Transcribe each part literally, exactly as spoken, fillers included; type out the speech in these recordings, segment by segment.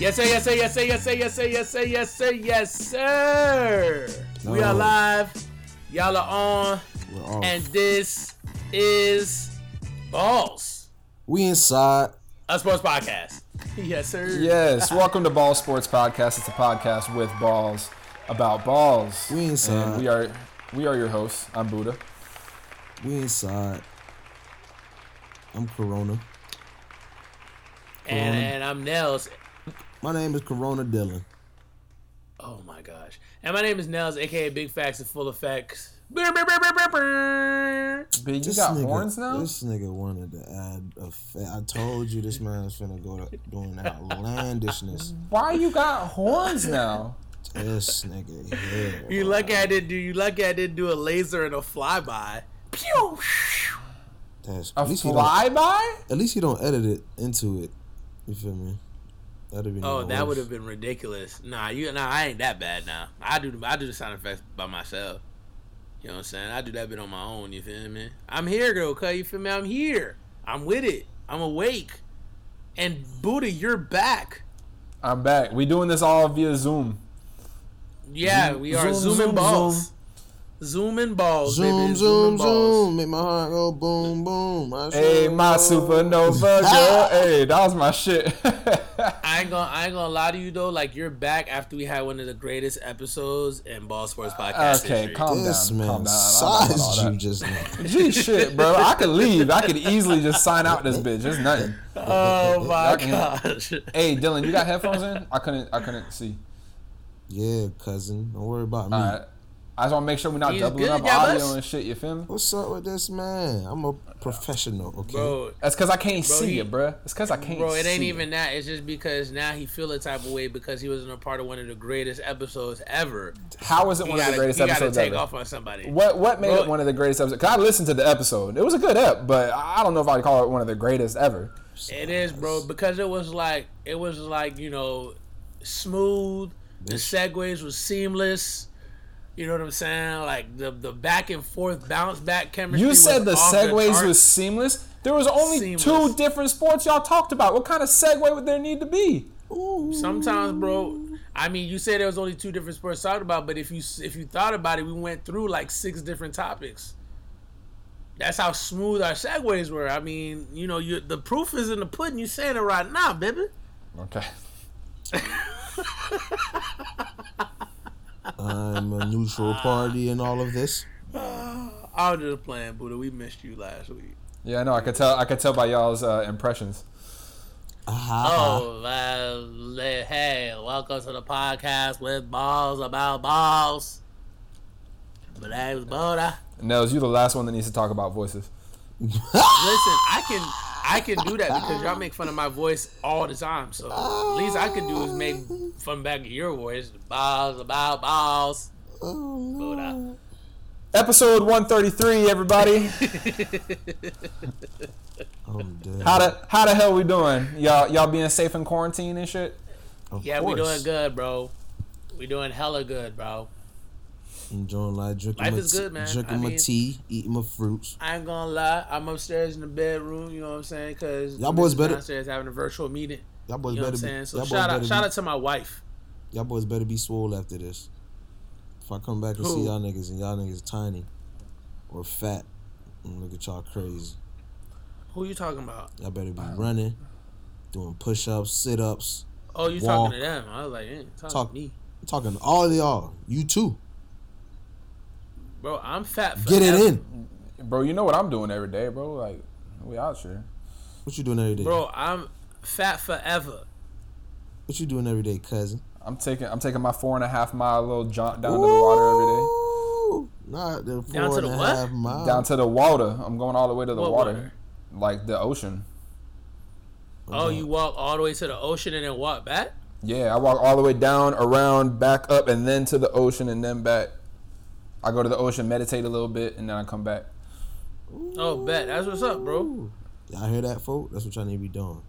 Yes, sir, yes, sir, yes, sir, yes, sir, yes, sir, yes, sir, yes, sir, yes, sir. No. We are live. Y'all are on. We're on. And this is Balls. We inside. A sports podcast. Yes, sir. Yes. Welcome to Ball Sports Podcast. It's a podcast with balls about balls. We inside. And we are we are your hosts. I'm Buddha. We inside. I'm Corona. Corona. And, and I'm Nels. My name is Corona Dillon. Oh my gosh. And my name is Nels, aka Big Facts and Full of Facts. But you this got nigga, horns now? This nigga wanted to add a fa- I told you this man's finna go to doing outlandishness. Why you got horns now? This nigga here. You wow. lucky I didn't do you lucky I didn't do a laser and a flyby. Pew! That's, a flyby? At least you don't edit it into it. You feel me? That'd be oh, that would have been ridiculous. Nah, you nah, I ain't that bad now. I do I do the sound effects by myself. You know what I'm saying? I do that bit on my own, you feel me? I'm here, girl, cuz you feel me? I'm here. I'm with it. I'm awake. And Buddha, you're back. I'm back. We doing this all via Zoom. Yeah, we are zoom, zooming zoom, balls. Zoom. Zooming balls, zoom, baby. Zoom, zoom, zoom. Make my heart go boom, boom. My hey, my supernova girl. Hey, that was my shit. I ain't gonna, I ain't gonna lie to you though. Like you're back after we had one of the greatest episodes in Ball Sports Podcast. Okay, history. calm this down, man calm down. Sized you just now. Gee, shit, bro. I could leave. I could easily just sign out this bitch. It's nothing. Oh my gosh. Hey, Dylan, you got headphones in? I couldn't, I couldn't see. Yeah, cousin. Don't worry about me. All right. I just want to make sure we're not He's doubling up audio us. and shit, you feel me? What's up with this man? I'm a professional, okay? Bro, that's because I can't bro, see he, it, bro. It's because I can't see it. Bro, it ain't even it. that. It's just because now he feel a type of way because he wasn't a part of one of the greatest episodes ever. How is it he one gotta, of the greatest episodes ever? You got to take off on somebody. What What made bro, it one of the greatest episodes? Because I listened to the episode. It was a good ep, but I don't know if I would call it one of the greatest ever. It is, bro, because it was like, it was like, you know, smooth. The segues was seamless. You know what I'm saying? Like the the back and forth bounce back chemistry. You said the segues was seamless. There was only seamless. two different sports y'all talked about. What kind of segue would there need to be? Ooh. Sometimes, bro. I mean, you said there was only two different sports talked about, but if you if you thought about it, we went through like six different topics. That's how smooth our segues were. I mean, you know, you the proof is in the pudding. You saying it right now, baby. Okay. I'm a neutral party in all of this. I was just playing, Buddha. We missed you last week. Yeah, I know. I could tell. I could tell by y'all's uh, impressions. Uh-huh. Oh, uh, hey! Welcome to the podcast with balls about balls. But I was Buddha. Nels, you the last one that needs to talk about voices. Listen, I can. I can do that because y'all make fun of my voice all the time. So at least I could do is make fun back of your voice. Balls about balls. Oh, episode one thirty-three, everybody. Oh, how the how the hell we doing? Y'all y'all being safe in quarantine and shit? Of yeah, course. We doing good, bro. We doing hella good, bro. Enjoying life, drinking life my, is good, man. Drinking I mean, my tea, eating my fruits. I ain't gonna lie, I'm upstairs in the bedroom. You know what I'm saying? Cause y'all boys better downstairs having a virtual meeting. Y'all boys you know better. What I'm be, so y'all shout boys out, be, shout out to my wife. Y'all boys better be swole after this. If I come back and Who? see y'all niggas and y'all niggas tiny or fat, I'm gonna look at y'all crazy. Who you talking about? Y'all better be running, doing push-ups, sit-ups. Oh, you walk. talking to them? I was like, hey, talking Talk, to me. I'm talking to all of y'all. You too. Bro, I'm fat. Forever. Get it in, bro. You know what I'm doing every day, bro. Like we out here. What you doing every day, bro? I'm fat forever. What you doing every day, cousin? I'm taking I'm taking my four and a half mile little jaunt down Ooh, to the water every day. Not the four down to and the what? half mile. Down to the water. I'm going all the way to the what water? water, like the ocean. Oh, you walk all the way to the ocean and then walk back? Yeah, I walk all the way down, around, back up, and then to the ocean and then back. I go to the ocean, meditate a little bit, and then I come back. Ooh. Oh, bet. That's what's up, bro. Y'all hear that, folk? That's what y'all need to be doing.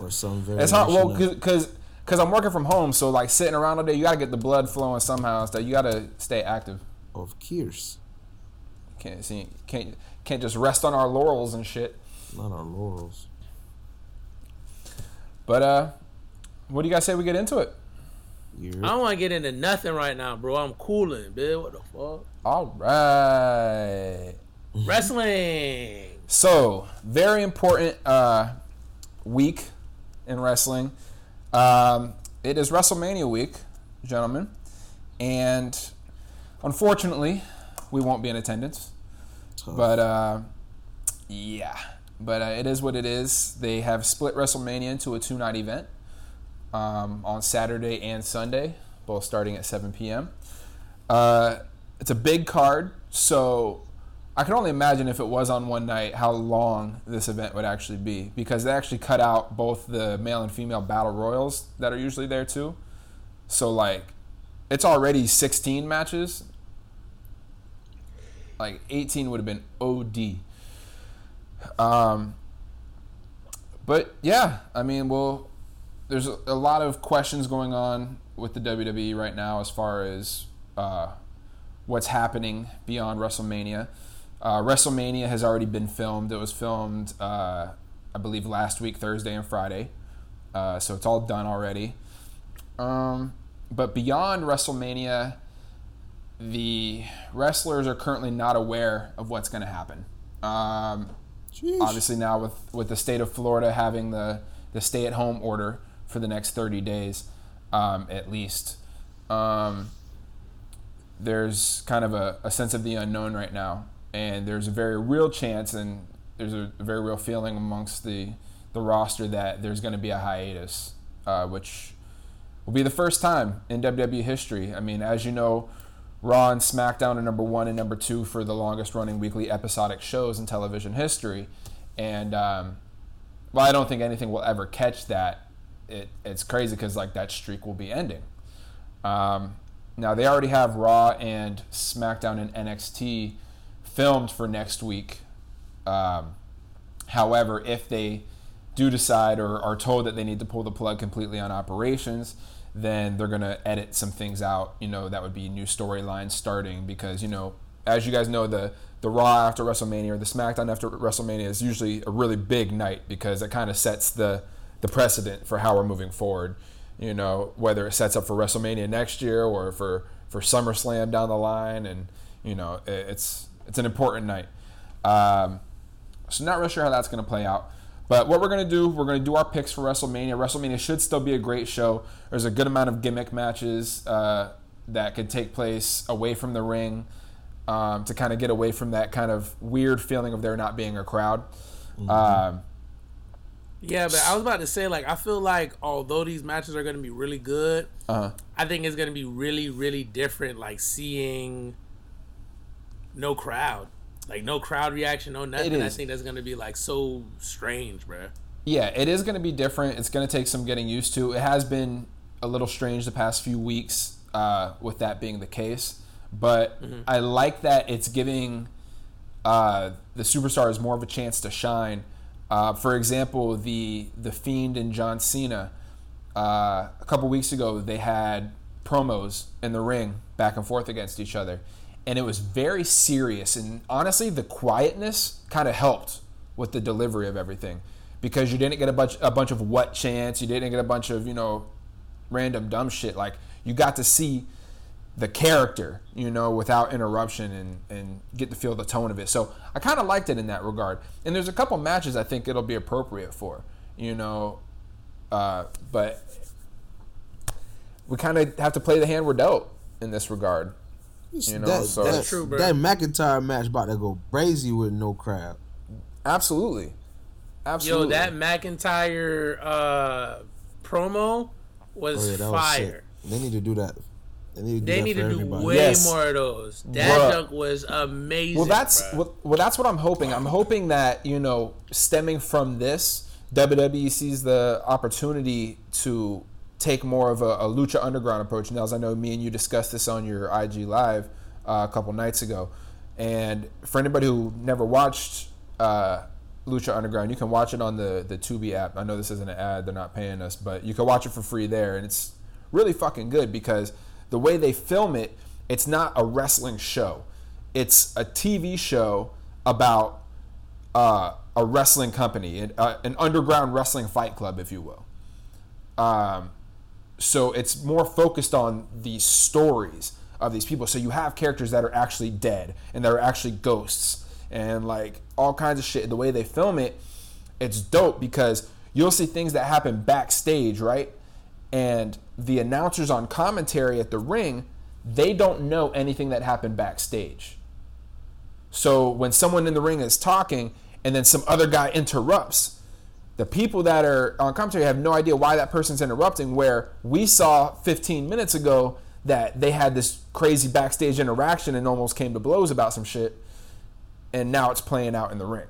Or some very. It's hard, well, because because I'm working from home, so, like, sitting around all day, you got to get the blood flowing somehow. So you got to stay active. Of course. Can't, see, can't, can't just rest on our laurels and shit. Not our laurels. But, uh, What do you guys say we get into it? Yeah. I don't want to get into nothing right now, bro. I'm cooling, man. What the fuck? All right. Wrestling. So, very important uh, week in wrestling. Um, it is WrestleMania week, gentlemen. And unfortunately, we won't be in attendance. Tough. But, uh, yeah. But uh, it is what it is. They have split WrestleMania into a two-night event. Um, on Saturday and Sunday, both starting at seven p.m. Uh, it's a big card, so I can only imagine if it was on one night how long this event would actually be, because they actually cut out both the male and female battle royals that are usually there too. So like, it's already sixteen matches. Like eighteen would have been O D. Um, but yeah, I mean, we'll. There's a lot of questions going on with the W W E right now as far as uh, what's happening beyond WrestleMania. Uh, WrestleMania has already been filmed. It was filmed, uh, I believe, last week, Thursday and Friday. Uh, so it's all done already. Um, but beyond WrestleMania, the wrestlers are currently not aware of what's going to happen. Um, obviously now with, with the state of Florida having the, the stay-at-home order for the next thirty days, um, at least. Um, there's kind of a, a sense of the unknown right now, and there's a very real chance, and there's a very real feeling amongst the, the roster that there's going to be a hiatus, uh, which will be the first time in W W E history. I mean, as you know, Raw and SmackDown are number one and number two for the longest-running weekly episodic shows in television history, and um, well, I don't think anything will ever catch that. It, it's crazy because like that streak will be ending. Um, now they already have Raw and SmackDown and N X T filmed for next week. Um, however, if they do decide or are told that they need to pull the plug completely on operations, then they're gonna edit some things out. You know, that would be new storylines starting because you know, as you guys know, the the Raw after WrestleMania or the SmackDown after WrestleMania is usually a really big night because it kind of sets the the precedent for how we're moving forward, you know, whether it sets up for WrestleMania next year or for, for SummerSlam down the line. And, you know, it's it's an important night. Um, so not really sure how that's going to play out. But what we're going to do, we're going to do our picks for WrestleMania. WrestleMania should still be a great show. There's a good amount of gimmick matches uh, that could take place away from the ring um, to kind of get away from that kind of weird feeling of there not being a crowd. Mm-hmm. Um, Yeah, but I was about to say, like, I feel like although these matches are going to be really good, uh-huh. I think it's going to be really, really different, like, seeing no crowd. Like, no crowd reaction, no nothing. I think that's going to be, like, so strange, bro. Yeah, it is going to be different. It's going to take some getting used to. It has been a little strange the past few weeks uh, with that being the case. But mm-hmm. I like that it's giving uh, the superstars more of a chance to shine. Uh, for example, the the Fiend and John Cena, uh, a couple weeks ago, they had promos in the ring back and forth against each other. And it was very serious. And honestly, the quietness kind of helped with the delivery of everything because you didn't get a bunch, a bunch of what chants. You didn't get a bunch of, you know, random dumb shit. Like, you got to see the character, you know, without interruption and, and get to feel the tone of it. So I kind of liked it in that regard. And there's a couple matches I think it'll be appropriate for, you know, uh, but we kind of have to play the hand we're dealt in this regard. You know, that, so. That's true, bro. That McIntyre match about to go crazy with no crowd. Absolutely. Absolutely. Yo, that McIntyre uh, promo was oh, yeah, fire. Was they need to do that. They need to do, need to do way yes. more of those. That Bruh. Dunk was amazing. Well, that's well, well, that's what I'm hoping. I'm hoping that, you know, stemming from this, W W E sees the opportunity to take more of a, a Lucha Underground approach. Now, as I know, me and you discussed this on your I G Live uh, a couple nights ago. And for anybody who never watched uh, Lucha Underground, you can watch it on the, the Tubi app. I know this isn't an ad. They're not paying us. But you can watch it for free there. And it's really fucking good because the way they film it, it's not a wrestling show. It's a T V show about uh, a wrestling company, an, uh, an underground wrestling fight club, if you will. Um, so it's more focused on the stories of these people. So you have characters that are actually dead and that are actually ghosts and like all kinds of shit. The way they film it, it's dope because you'll see things that happen backstage, right? And the announcers on commentary at the ring, they don't know anything that happened backstage. So when someone in the ring is talking and then some other guy interrupts, the people that are on commentary have no idea why that person's interrupting, where we saw fifteen minutes ago that they had this crazy backstage interaction and almost came to blows about some shit, and now it's playing out in the ring.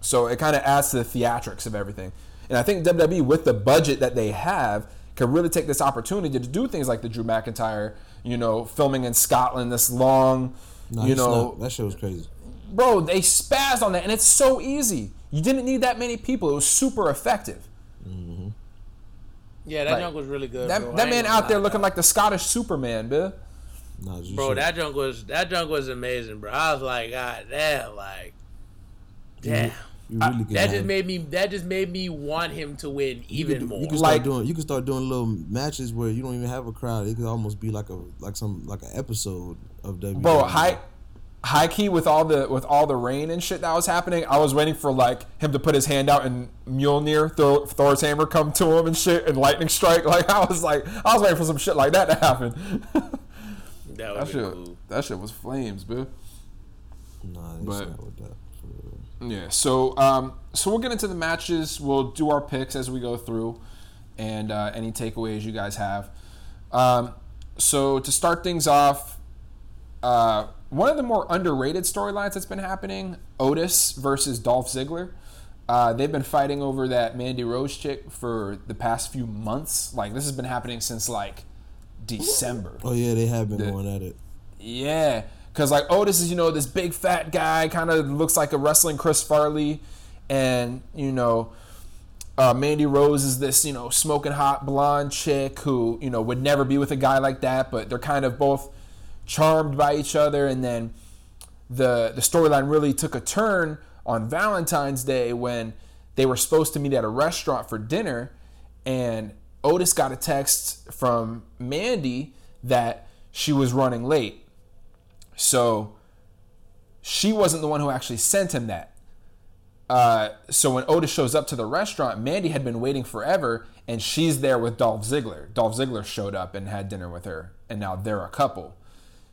So it kind of adds to the theatrics of everything. And I think W W E, with the budget that they have, can really take this opportunity to do things like the Drew McIntyre, you know, filming in Scotland, this long, no, you know. Not, that shit was crazy. Bro, they spazzed on that, and it's so easy. You didn't need that many people. It was super effective. Mm-hmm. Yeah, that like, junk was really good. That, bro. that man out there looking like the Scottish Superman, bro. No, bro, sure. that junk was that junk was amazing, bro. I was like, God damn, like, damn. Mm-hmm. Really I, that just him. made me. That just made me want him to win even do, more. You can start like, doing. You can start doing little matches where you don't even have a crowd. It could almost be like a like some like an episode of W W E. Bro, high, high key with all the with all the rain and shit that was happening. I was waiting for like him to put his hand out and Mjolnir, Thor, Thor's hammer, come to him and shit, and lightning strike. Like I was like I was waiting for some shit like that to happen. that that shit. Cool. That shit was flames, bro. Nah, it's not with that. Yeah, so um, so we'll get into the matches. We'll do our picks as we go through, and uh, any takeaways you guys have. Um, so to start things off, uh, one of the more underrated storylines that's been happening: Otis versus Dolph Ziggler. Uh, they've been fighting over that Mandy Rose chick for the past few months. Like this has been happening since like December. Oh yeah, they have been the, going at it. Yeah. Because, like, Otis is, you know, this big fat guy, kind of looks like a wrestling Chris Farley. And, you know, uh, Mandy Rose is this, you know, smoking hot blonde chick who, you know, would never be with a guy like that. But they're kind of both charmed by each other. And then the, the storyline really took a turn on Valentine's Day when they were supposed to meet at a restaurant for dinner. And Otis got a text from Mandy that she was running late. So she wasn't the one who actually sent him that. Uh, so when Otis shows up to the restaurant, Mandy had been waiting forever, and she's there with Dolph Ziggler. Dolph Ziggler showed up and had dinner with her, and now they're a couple.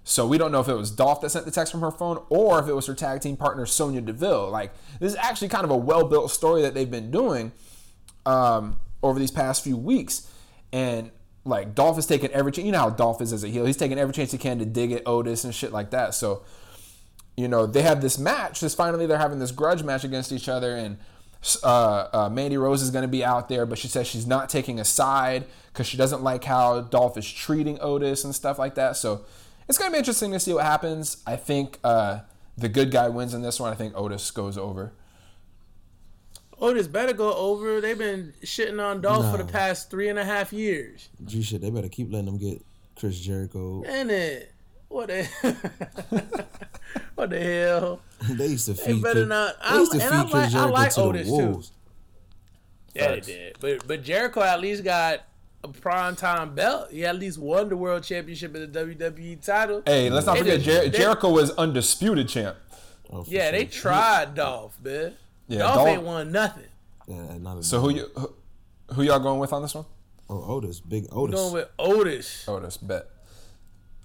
So we don't know if it was Dolph that sent the text from her phone or if it was her tag team partner, Sonya Deville. Like, this is actually kind of a well-built story that they've been doing um, over these past few weeks. And like, Dolph is taking every chance. You know how Dolph is as a heel. He's taking every chance he can to dig at Otis and shit like that. So, you know, they have this match. This finally, they're having this grudge match against each other. And uh, uh, Mandy Rose is going to be out there, but she says she's not taking a side because she doesn't like how Dolph is treating Otis and stuff like that. So, it's going to be interesting to see what happens. I think uh, the good guy wins in this one. I think Otis goes over. Otis better go over. They've been shitting on Dolph nah. for the past three and a half years. Gee, shit, they better keep letting them get Chris Jericho. Ain't it? What the What the hell? They used to feed, they better not. They used to feed I, Chris Jericho I like to Otis the wolves. Too. Yeah, Facts. They did. But but Jericho at least got a primetime belt. He at least won the World Championship and the W W E title. Hey, let's not they forget, Jer- they, Jericho was undisputed champ. Oh, yeah, sure. They tried Dolph, man. Yeah, Dolph, Dolph ain't won nothing. Yeah, not so who you who, who y'all going with on this one? Oh, Otis, big Otis. Going with Otis. Otis, bet.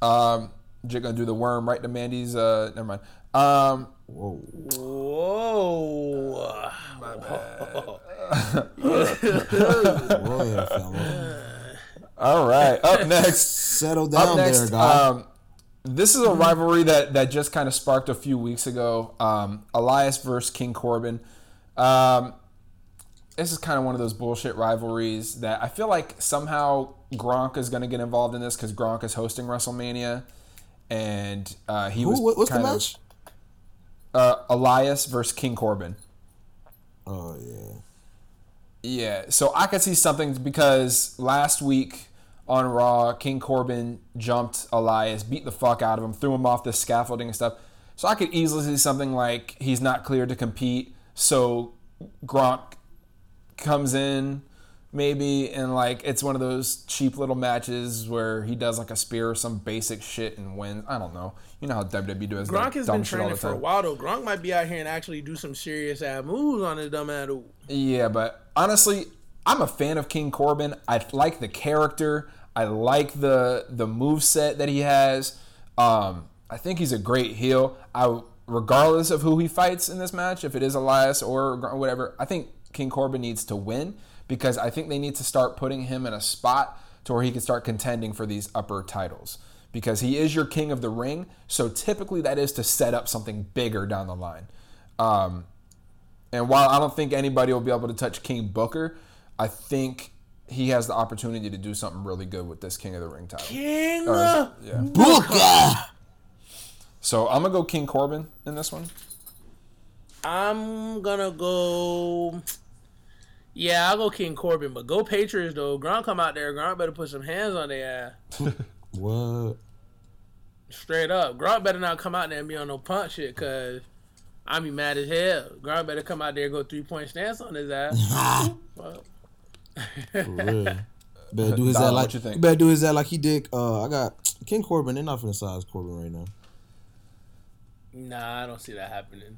Um, Jake gonna do the worm right to Mandy's. Uh, never mind. Um, whoa, whoa, my whoa. bad. Royal fellow. All right, up next. Settle down next, there, guys. Um, This is a rivalry that, that just kind of sparked a few weeks ago. Um, Elias versus King Corbin. Um, this is kind of one of those bullshit rivalries that I feel like somehow Gronk is going to get involved in this because Gronk is hosting WrestleMania, and uh, he Who, was. What's kind the match? Of, uh, Elias versus King Corbin. Oh yeah. Yeah, so I could see something because last week on Raw, King Corbin jumped Elias, beat the fuck out of him, threw him off the scaffolding and stuff. So I could easily see something like he's not cleared to compete, so Gronk comes in, maybe, and like it's one of those cheap little matches where he does like a spear or some basic shit and wins. I don't know. You know how W W E does. Gronk has been training for a while though. Gronk might be out here and actually do some serious ass moves on his dumb ass. Yeah, but honestly, I'm a fan of King Corbin. I like the character. I like the the moveset that he has. Um, I think he's a great heel. I regardless of who he fights in this match, if it is Elias or whatever, I think King Corbin needs to win because I think they need to start putting him in a spot to where he can start contending for these upper titles because he is your king of the ring. So typically that is to set up something bigger down the line. Um, and while I don't think anybody will be able to touch King Booker, I think he has the opportunity to do something really good with this King of the Ring title. King or, yeah. Booker! So I'm going to go King Corbin in this one. I'm going to go... Yeah, I'll go King Corbin, but go Patriots, though. Gronk come out there. Gronk better put some hands on their ass. What? Straight up. Gronk better not come out there and be on no punk shit, because I'm be mad as hell. Gronk better come out there and go three-point stance on his ass. Well. For real. Better do his ass like, you better do his ass like he did. Uh, I got King Corbin. They're not finna size Corbin right now. Nah, I don't see that happening.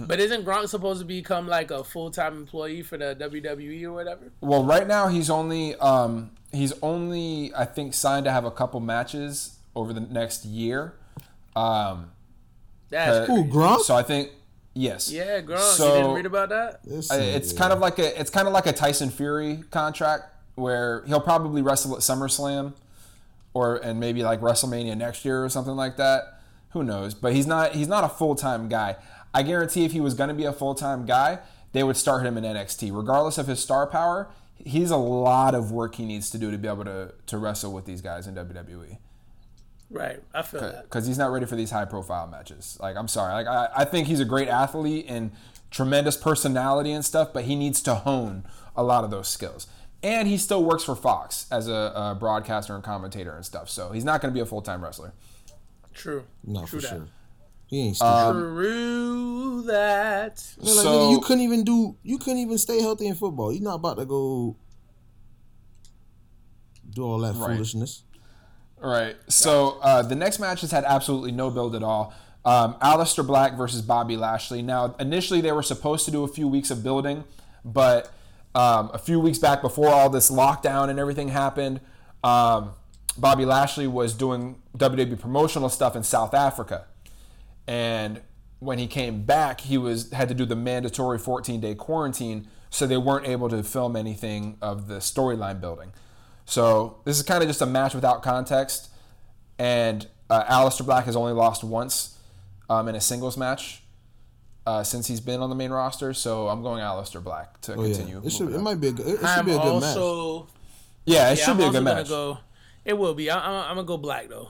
But isn't Gronk supposed to become like a full-time employee for the W W E or whatever? Well, right now he's only um, he's only I think signed to have a couple matches over the next year. Um, That's uh, ooh, Gronk. So I think yes. Yeah, Gronk. So, you didn't read about that? It's, it's kind of like a it's kind of like a Tyson Fury contract where he'll probably wrestle at SummerSlam or and maybe like WrestleMania next year or something like that. Who knows? But he's not he's not a full-time guy. I guarantee if he was going to be a full-time guy, they would start him in N X T. Regardless of his star power, he's a lot of work he needs to do to be able to, to wrestle with these guys in W W E. Right. I feel Cause, that. Because he's not ready for these high-profile matches. Like, I'm sorry. Like, I, I think he's a great athlete and tremendous personality and stuff, but he needs to hone a lot of those skills. And he still works for Fox as a, a broadcaster and commentator and stuff, so he's not going to be a full-time wrestler. True. No, True for that. sure. He ain't um, True that. Man, like, so, nigga, you couldn't even do. You couldn't even stay healthy in football. You're not about to go do all that right. foolishness. All right. So uh, the next match has had absolutely no build at all. Um, Aleister Black versus Bobby Lashley. Now, initially they were supposed to do a few weeks of building, but um, a few weeks back before all this lockdown and everything happened. Um, Bobby Lashley was doing W W E promotional stuff in South Africa. And when he came back, he was had to do the mandatory fourteen-day quarantine, so they weren't able to film anything of the storyline building. So this is kind of just a match without context. And uh, Aleister Black has only lost once um, in a singles match uh, since he's been on the main roster. So I'm going Aleister Black to oh, continue. Yeah. It, should, it might be a good, it, it should be a good also, match. Yeah, it yeah, should I'm be a good match. Go, it will be. I, I'm, I'm going to go Black, though.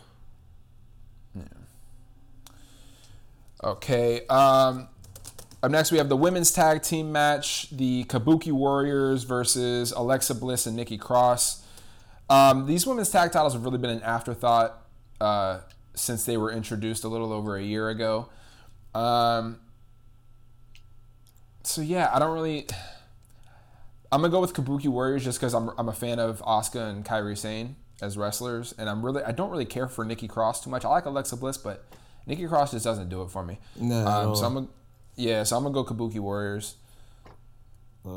Okay, um, up next we have the women's tag team match, the Kabuki Warriors versus Alexa Bliss and Nikki Cross. Um, these women's tag titles have really been an afterthought uh, since they were introduced a little over a year ago. Um, so yeah, I don't really... I'm going to go with Kabuki Warriors just because I'm, I'm a fan of Asuka and Kairi Sane as wrestlers, and I'm really I don't really care for Nikki Cross too much. I like Alexa Bliss, but... Nikki Cross just doesn't do it for me. No. Um, so I'm gonna, yeah, so I'm gonna go Kabuki Warriors. Uh,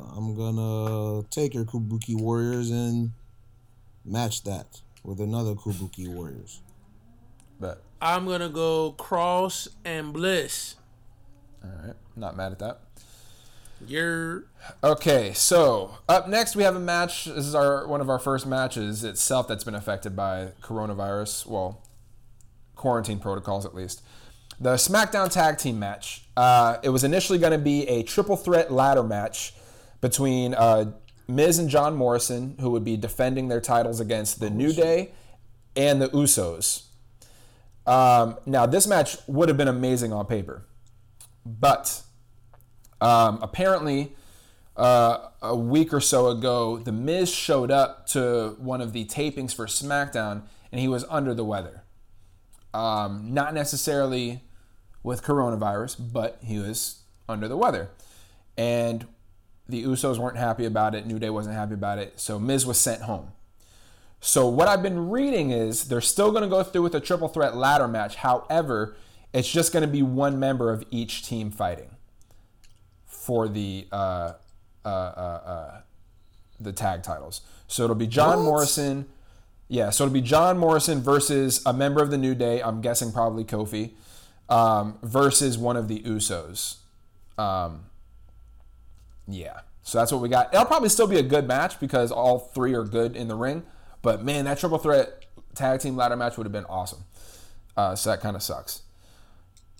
I'm gonna take your Kabuki Warriors and match that with another Kabuki Warriors. But I'm gonna go Cross and Bliss. All right, not mad at that. You're okay. So up next we have a match. This is our one of our first matches itself that's been affected by coronavirus. Well. Quarantine protocols, at least. The SmackDown Tag Team match. Uh, it was initially going to be a triple threat ladder match between uh, Miz and John Morrison, who would be defending their titles against the New Day and the Usos. Um, now, this match would have been amazing on paper. But um, apparently, uh, a week or so ago, the Miz showed up to one of the tapings for SmackDown, and he was under the weather. Um, not necessarily with coronavirus, but he was under the weather. And The Usos weren't happy about it. New Day wasn't happy about it. So Miz was sent home. So what I've been reading is they're still going to go through with a triple threat ladder match. However, it's just going to be one member of each team fighting for the uh, uh, uh, uh, the tag titles. So it'll be John what? Morrison. Yeah, so it'll be John Morrison versus a member of the New Day. I'm guessing probably Kofi um, versus one of the Usos. Um, yeah, so that's what we got. It'll probably still be a good match because all three are good in the ring. But, man, that triple threat tag team ladder match would have been awesome. Uh, so that kind of sucks.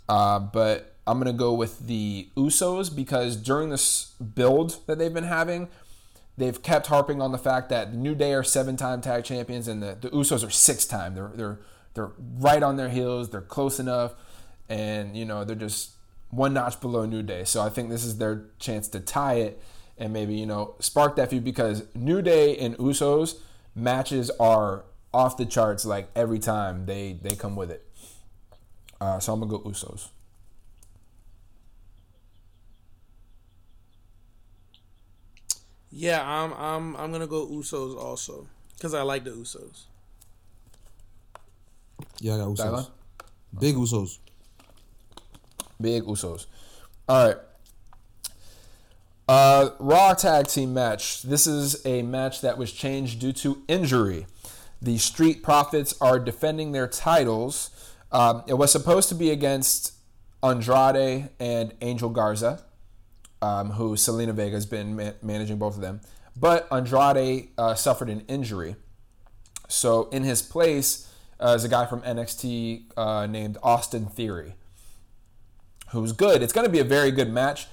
Uh, but I'm going to go with the Usos because during this build that they've been having, they've kept harping on the fact that New Day are seven-time tag champions and the, the Usos are six-time. They're they're they're right on their heels. They're close enough. And, you know, they're just one notch below New Day. So I think this is their chance to tie it and maybe, you know, spark that feud because New Day and Usos matches are off the charts like every time they, they come with it. Uh, so I'm going to go Usos. Yeah, I'm I'm I'm gonna go Usos also because I like the Usos. Yeah, I got Usos. Dylan? Big Usos. Big Usos. All right. Uh, Raw tag team match. This is a match that was changed due to injury. The Street Profits are defending their titles. Um, it was supposed to be against Andrade and Angel Garza. Um, who Selena Vega has been ma- managing both of them. But Andrade uh, suffered an injury. So in his place uh, is a guy from N X T uh, named Austin Theory, who's good. It's going to be a very good match.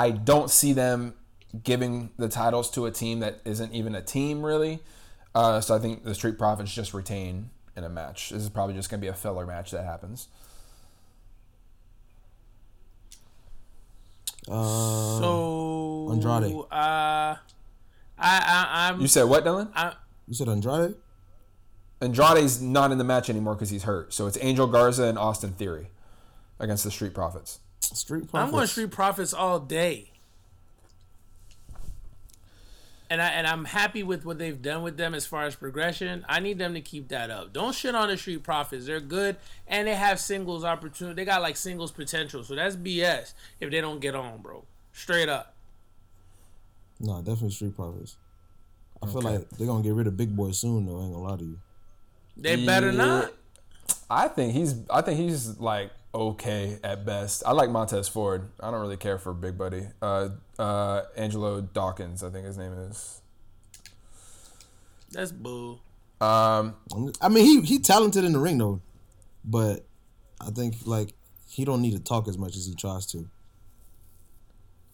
I don't see them giving the titles to a team that isn't even a team, really. Uh, so I think the Street Profits just retain in a match. This is probably just going to be a filler match that happens. Uh, so Andrade. Uh, I, I, I'm. You said what, Dylan? I, you said Andrade. Andrade's not in the match anymore because he's hurt. So it's Angel Garza and Austin Theory against the Street Profits. Street Profits. I'm going Street Profits all day. And I and I'm happy with what they've done with them as far as progression. I need them to keep that up. Don't shit on the Street Profits. They're good, and they have singles opportunity. They got like singles potential, so that's B S if they don't get on, bro. Straight up. Nah, definitely Street Profits. I okay. feel like they're gonna get rid of Big Boy soon, though. I ain't gonna lie to you. They yeah. better not. I think he's. I think he's like okay at best. I like Montez Ford. I don't really care for Big Buddy. Uh, uh, Angelo Dawkins, I think his name is. That's boo. Um, I mean, he he talented in the ring though, but I think like he don't need to talk as much as he tries to.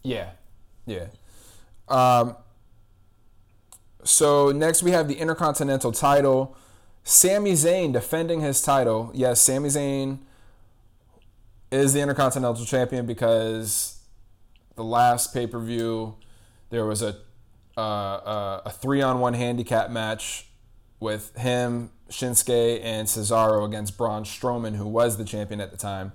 Yeah, yeah. Um. So next we have the Intercontinental title. Sami Zayn defending his title. Yes, Sami Zayn is the Intercontinental Champion because the last pay-per-view there was a uh, uh, a three-on-one handicap match with him, Shinsuke, and Cesaro against Braun Strowman, who was the champion at the time.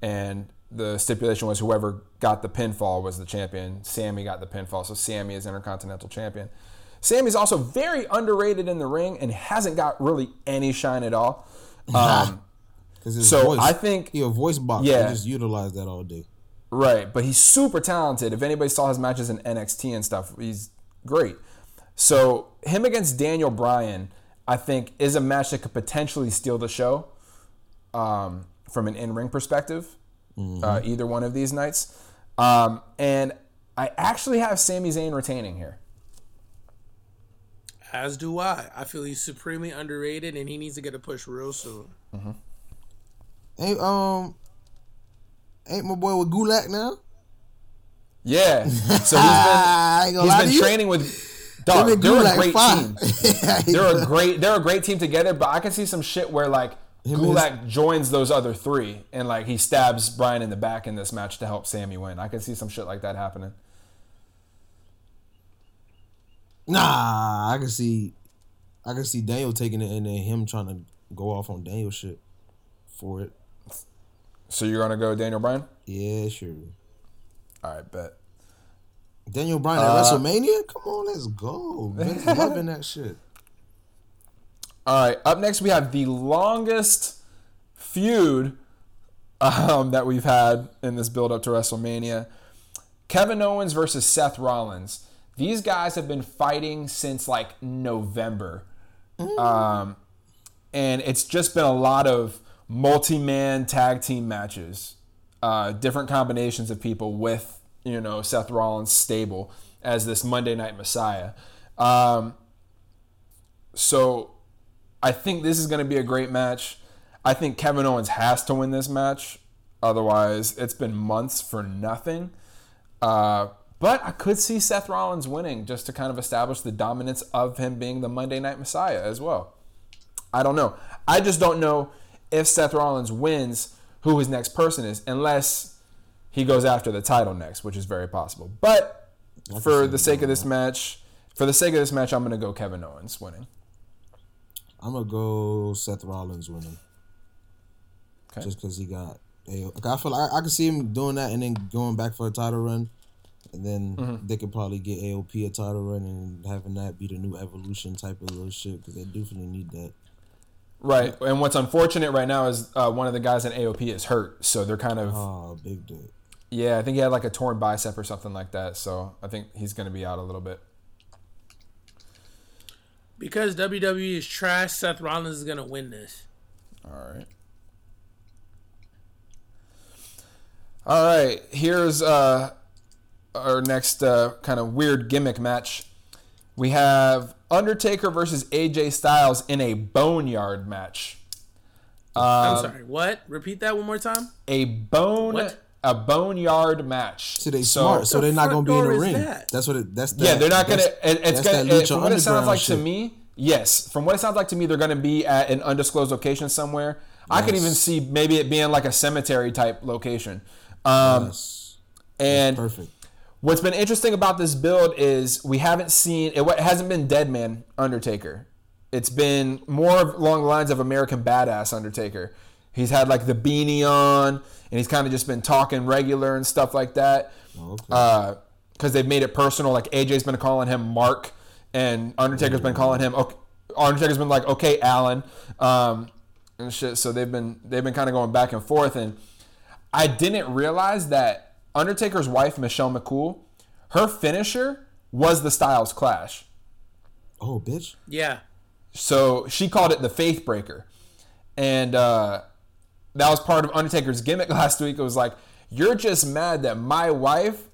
And the stipulation was whoever got the pinfall was the champion. Sami got the pinfall, so Sami is Intercontinental Champion. Sami's also very underrated in the ring and hasn't got really any shine at all. Um, his so voice, I think he a voice box. Yeah, he just utilized that all day. Right, but he's super talented. If anybody saw his matches in N X T and stuff, he's great. So him against Daniel Bryan, I think, is a match that could potentially steal the show um, from an in-ring perspective. Mm-hmm. Uh, either one of these nights, um, and I actually have Sami Zayn retaining here. As do I. I feel he's supremely underrated, and he needs to get a push real soon. Mm-hmm. Ain't um, ain't my boy with Gulak now? Yeah. So he's been he's been training you. with. Dog, they're Gulak a great fine. team. they're a great they're a great team together. But I can see some shit where like Him Gulak his... joins those other three, and like he stabs Brian in the back in this match to help Sami win. I can see some shit like that happening. Nah, I can see, I can see Daniel taking it and then him trying to go off on Daniel shit for it. So you're gonna go Daniel Bryan? Yeah, sure. All right, bet. Daniel Bryan uh, at WrestleMania? Come on, let's go. Vince loving that shit. All right, up next we have the longest feud um, that we've had in this build-up to WrestleMania. Kevin Owens versus Seth Rollins. These guys have been fighting since, like, November. Mm. Um, and it's just been a lot of multi-man tag team matches. Uh, different combinations of people with, you know, Seth Rollins stable as this Monday Night Messiah. Um, so I think this is going to be a great match. I think Kevin Owens has to win this match. Otherwise, it's been months for nothing. Uh, but I could see Seth Rollins winning just to kind of establish the dominance of him being the Monday Night Messiah as well. I don't know. I just don't know if Seth Rollins wins who his next person is, unless he goes after the title next, which is very possible. But for the sake of this match, for the sake of this match, I'm going to go Kevin Owens winning. I'm going to go Seth Rollins winning. Okay. Just because he got... I feel like I, I can see him doing that and then going back for a title run. And then mm-hmm. they could probably get A O P a title run and having that be the new Evolution type of little shit, because they definitely need that. Right, and what's unfortunate right now is uh, one of the guys in A O P is hurt, so they're kind of... Oh, big dude. Yeah, I think he had like a torn bicep or something like that, so I think he's going to be out a little bit. Because W W E is trash, Seth Rollins is going to win this. All right. All right, here's uh, our next uh, kind of weird gimmick match. We have Undertaker versus A J Styles in a boneyard match. Um, I'm sorry, what? Repeat that one more time. A bone, what? a boneyard match. So they so, smart, so they're not going to be in the ring. That? That's what. It, that's that, yeah, they're not going it, to. It's going. From what it sounds like shit. to me, yes. From what it sounds like to me, they're going to be at an undisclosed location somewhere. Yes. I could even see maybe it being like a cemetery type location. Um, yes. And that's perfect. What's been interesting about this build is we haven't seen... It hasn't been Deadman Undertaker. It's been more along the lines of American Badass Undertaker. He's had like the beanie on, and he's kind of just been talking regular and stuff like that. Okay. Because uh, they've made it personal. Like A J's been calling him Mark, and Undertaker's been calling him... Okay, Undertaker's been like, okay, Alan. Um, and shit. So they've been, they've been kind of going back and forth. And I didn't realize that Undertaker's wife, Michelle McCool, her finisher was the Styles Clash. Oh, bitch. Yeah. So she called it the Faith Breaker. And uh, that was part of Undertaker's gimmick last week. It was like, you're just mad that my wife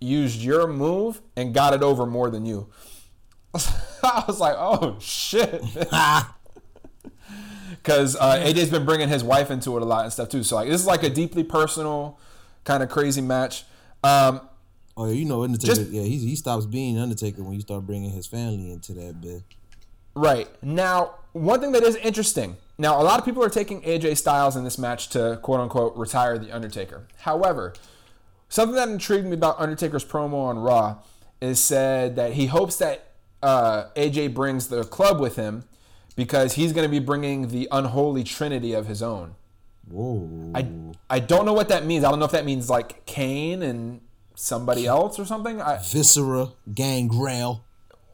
used your move and got it over more than you. I was like, oh, shit. Because uh, A J's been bringing his wife into it a lot and stuff, too. So like, this is like a deeply personal... kind of crazy match. Um, oh, you know, Undertaker. Just, yeah, he, he stops being Undertaker when you start bringing his family into that bit. Right. Now, one thing that is interesting. Now, a lot of people are taking A J Styles in this match to, quote-unquote, retire the Undertaker. However, something that intrigued me about Undertaker's promo on Raw is said that he hopes that uh, A J brings the club with him because he's going to be bringing the unholy trinity of his own. Whoa. I, I don't know what that means. I don't know if that means like Kane and somebody else or something. I, Viscera, Gangrel.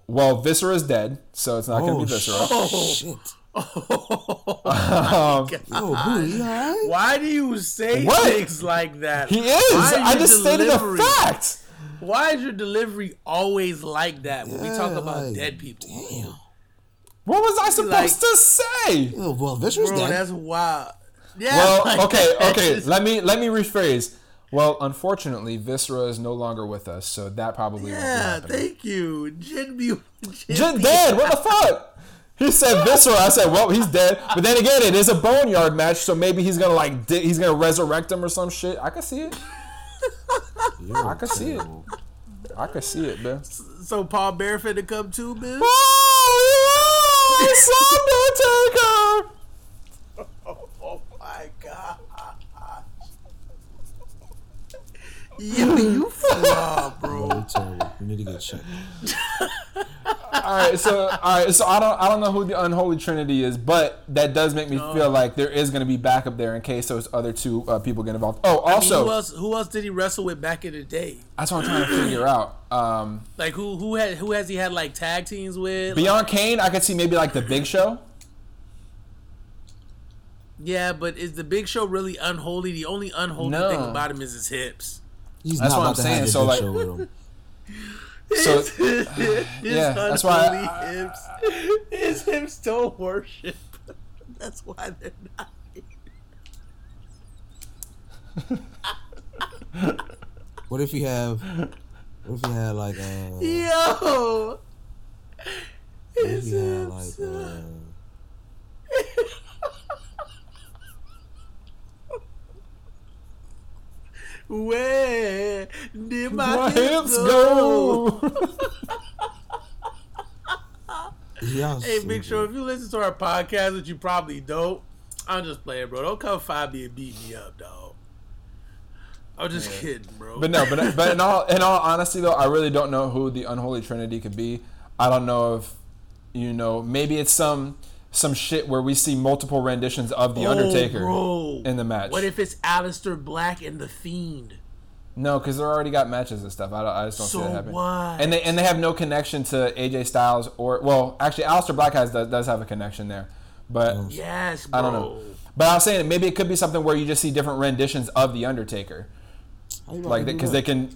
Well, Viscera's dead, so it's not oh, going to be Viscera. Oh, shit. Oh, um, yo, dude, you all right? Why do you say what? things like that? He is. I just stated a fact. Why is your delivery always like that when yeah, we talk about like, dead people? Damn. What was I supposed like, to say? Yo, well, Viscera's Bro, dead. That's wild. Yeah, well, okay, God. okay. Let me let me rephrase. Well, unfortunately, Viscera is no longer with us, so that probably yeah, won't happen. Yeah, thank you. Jin be Jin dead. What the fuck? He said Viscera. I said, well, he's dead. But then again, it is a boneyard match, so maybe he's gonna like di- he's gonna resurrect him or some shit. I can see it. Ew, I can see it. I can see it, man. So Paul Bear finna come too, man. Oh, Undertaker. God. Yo, you flop, bro. You need to get checked. all right, so all right, so I don't I don't know who the unholy trinity is, but that does make me no. feel like there is going to be backup there in case those other two uh, people get involved. Oh, also, I mean, who else who else did he wrestle with back in the day? That's what I'm trying to figure out. Um, like who who had who has he had like tag teams with? Beyond like, Kane, I could see maybe like the Big Show. Yeah, but is the Big Show really unholy? The only unholy no. thing about him is his hips. He's that's not what I'm saying. So like, so uh, yeah, that's why I, hips. I, his hips don't worship. That's why they're not. What if you have? What if you had like a? Uh, Yo, his hips. Had, like, uh, Where did my, my hips go? go? Yeah, hey, Big Show, if you listen to our podcast, which you probably don't, I'm just playing, bro. Don't come find me and beat me up, dog. I'm just yeah. kidding, bro. But no, but but in all in all honesty, though, I really don't know who the unholy trinity could be. I don't know if you know. Maybe it's some. Some shit where we see multiple renditions of the oh, Undertaker bro. in the match. What if it's Aleister Black and the Fiend? No, because they already got matches and stuff. I, don't, I just don't so see that happen. What? And they and they have no connection to A J Styles or well, actually, Aleister Black has does, does have a connection there, but yes, bro. I don't know. But I was saying maybe it could be something where you just see different renditions of the Undertaker, like because they can,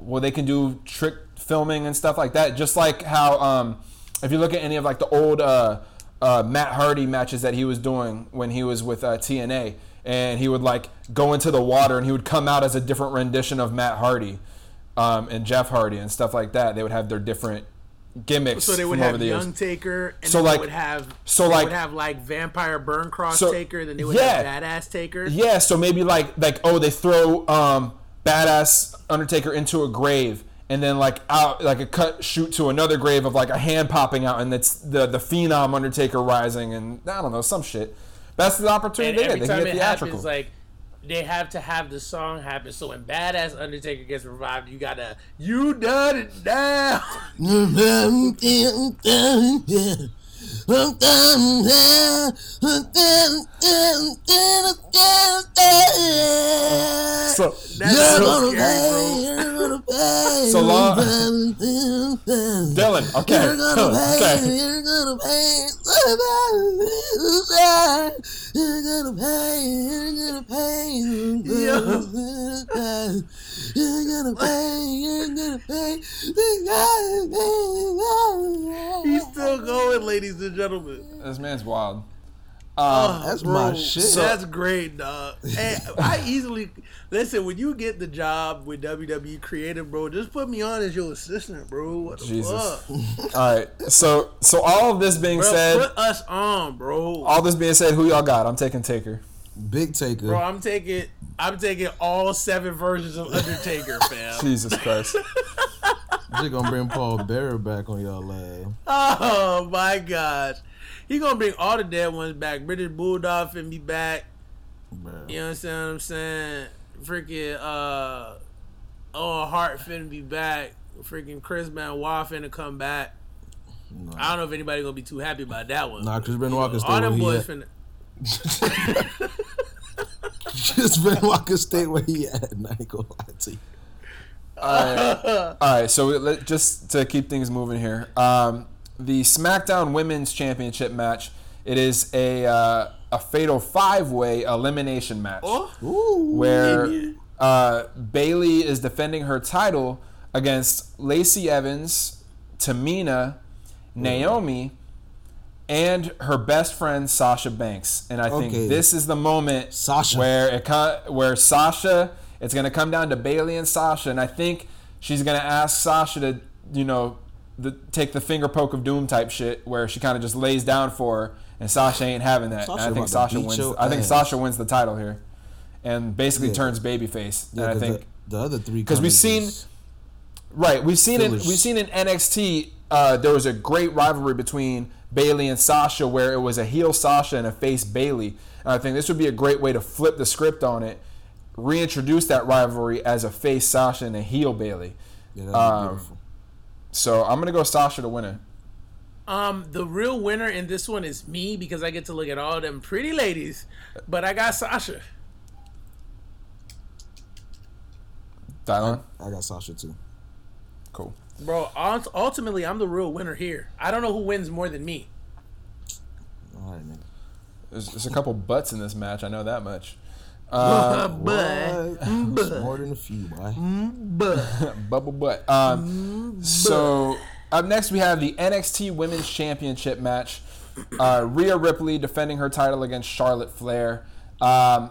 well, they can do trick filming and stuff like that. Just like how um, if you look at any of like the old. Uh, Uh, Matt Hardy matches that he was doing when he was with uh, T N A, and he would like go into the water and he would come out as a different rendition of Matt Hardy um, and Jeff Hardy and stuff like that. They would have their different gimmicks. So they would have the Young years. Taker, and so then like, they would have so they like would have like Vampire Burn Cross so, Taker, then they would yeah, have Badass Taker. Yeah, so maybe like like oh they throw um, Badass Undertaker into a grave. And then like out like a cut shoot to another grave of like a hand popping out, and that's the the Phenom Undertaker rising, and I don't know some shit. That's the opportunity they get. They can get theatrical. Happens, like they have to have the song happen. So when Badass Undertaker gets revived, you gotta you done it now. So, so, so long, Dylan. Okay, okay. You're gonna pay, you're gonna pay, you're gonna pay. He's still going, ladies and gentlemen. This man's wild. Um, oh, that's bro, my shit. So, that's great, dog. Hey, I easily listen when you get the job with W W E Creative, bro. Just put me on as your assistant, bro. What the Jesus. fuck? All right. So, so all of this being bro, said, put us on, bro. All this being said, who y'all got? I'm taking Taker. Big Taker. Bro, I'm taking I'm taking all seven versions of Undertaker, fam. Jesus Christ. They're gonna bring Paul Bearer back on y'all live. Oh my gosh. He gonna bring all the dead ones back. British Bulldog and be back. Man. You understand what I'm saying? Freaking uh Owen Hart finna be back. Freaking Chris Benoit finna come back. No. I don't know if anybody gonna be too happy about that one. Nah, Chris Benoit can stay. All them boys finna just been walking stay where he at, and I ain't gonna lie to you. Uh, all right, so let, just to keep things moving here, um, the SmackDown Women's Championship match. It is a uh, a fatal five way elimination match oh. where uh, Bayley is defending her title against Lacey Evans, Tamina, Ooh. Naomi. And her best friend Sasha Banks, and I okay. think this is the moment Sasha. where it com- where Sasha, it's gonna come down to Bayley and Sasha, and I think she's gonna ask Sasha to, you know, the, take the finger poke of doom type shit, where she kind of just lays down for her, and Sasha ain't having that. And I think Sasha wins. I think ass. Sasha wins the title here, and basically yeah. turns babyface. Yeah, and I think the, the other three because we've seen, right, we've seen in, we've seen in N X T uh, there was a great rivalry between Bayley and Sasha, where it was a heel Sasha and a face Bayley. And I think this would be a great way to flip the script on it, reintroduce that rivalry as a face Sasha and a heel Bayley. Yeah, that'd be um, beautiful. So I'm gonna go Sasha to win it. Um, the real winner in this one is me because I get to look at all them pretty ladies, but I got Sasha. Dylan? I got Sasha too. Cool. Bro, ultimately, I'm the real winner here. I don't know who wins more than me. All right, man. There's, there's a couple butts in this match. I know that much. Uh, but, but more than a few, boy. But bubble butt. Um, but. So up next we have the N X T Women's Championship match. Uh, Rhea Ripley defending her title against Charlotte Flair. Um,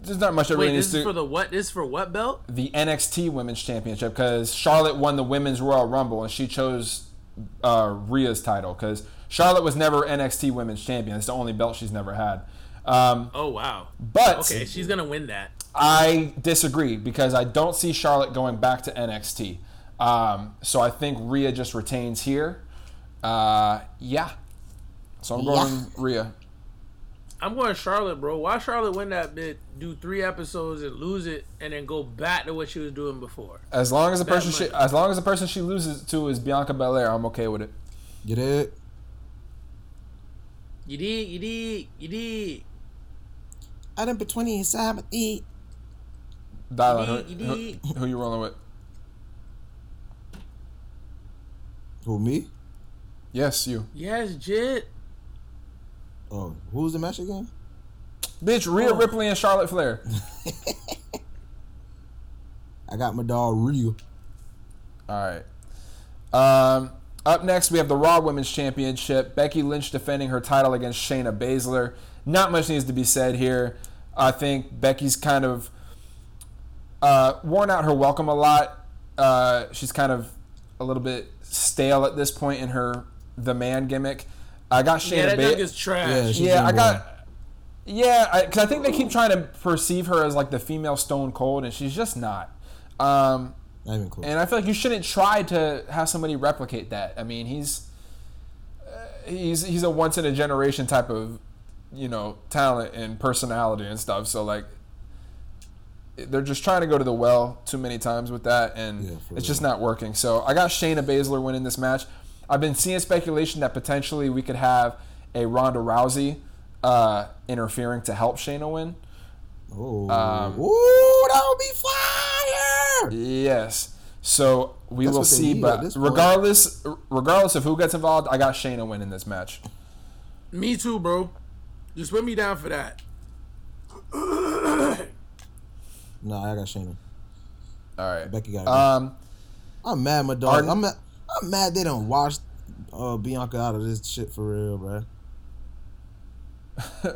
there's not much I really need to. This is for the what? This is for what belt? The N X T Women's Championship, because Charlotte won the Women's Royal Rumble and she chose uh, Rhea's title because Charlotte was never N X T Women's Champion. It's the only belt she's never had. Um, oh, wow. But okay, she's going to win that. I disagree because I don't see Charlotte going back to N X T. Um, so I think Rhea just retains here. Uh, yeah. So I'm yeah. going Rhea. I'm going Charlotte, bro. Why Charlotte win that bit, do three episodes and lose it, and then go back to what she was doing before? As long as the person she, as long as the person she loses to is Bianca Belair, I'm okay with it. Get it? You did, you did, you did. I done between you inside my feet. Dialogue, who, who, who you rolling with? Who, me? Yes, you. Yes, Jit. Oh, who was the match again? Bitch, Rhea oh. Ripley and Charlotte Flair. I got my dog, Rhea. All right. Um... Up next, we have the Raw Women's Championship. Becky Lynch defending her title against Shayna Baszler. Not much needs to be said here. I think Becky's kind of uh, worn out her welcome a lot. Uh, she's kind of a little bit stale at this point in her the man gimmick. I got Shayna. Yeah, that ba- is trash. Yeah, yeah I got. Boy. Yeah, because I, I think they keep trying to perceive her as like the female Stone Cold, and she's just not. Um, Cool. And I feel like you shouldn't try to have somebody replicate that. I mean, he's uh, he's he's a once in a generation type of, you know, talent and personality and stuff. So like, they're just trying to go to the well too many times with that, and yeah, it's real. just not working. So I got Shayna Baszler winning this match. I've been seeing speculation that potentially we could have a Ronda Rousey uh, interfering to help Shayna win. Oh, um, ooh, that would be fire! Yes. So we That's will see, but regardless, point. regardless of who gets involved, I got Shayna winning this match. Me too, bro. Just put me down for that. No, I got Shayna. All right, Becky got it. Um, I'm mad, my dog. Our, I'm mad, I'm mad they don't wash uh, Bianca out of this shit for real, bro.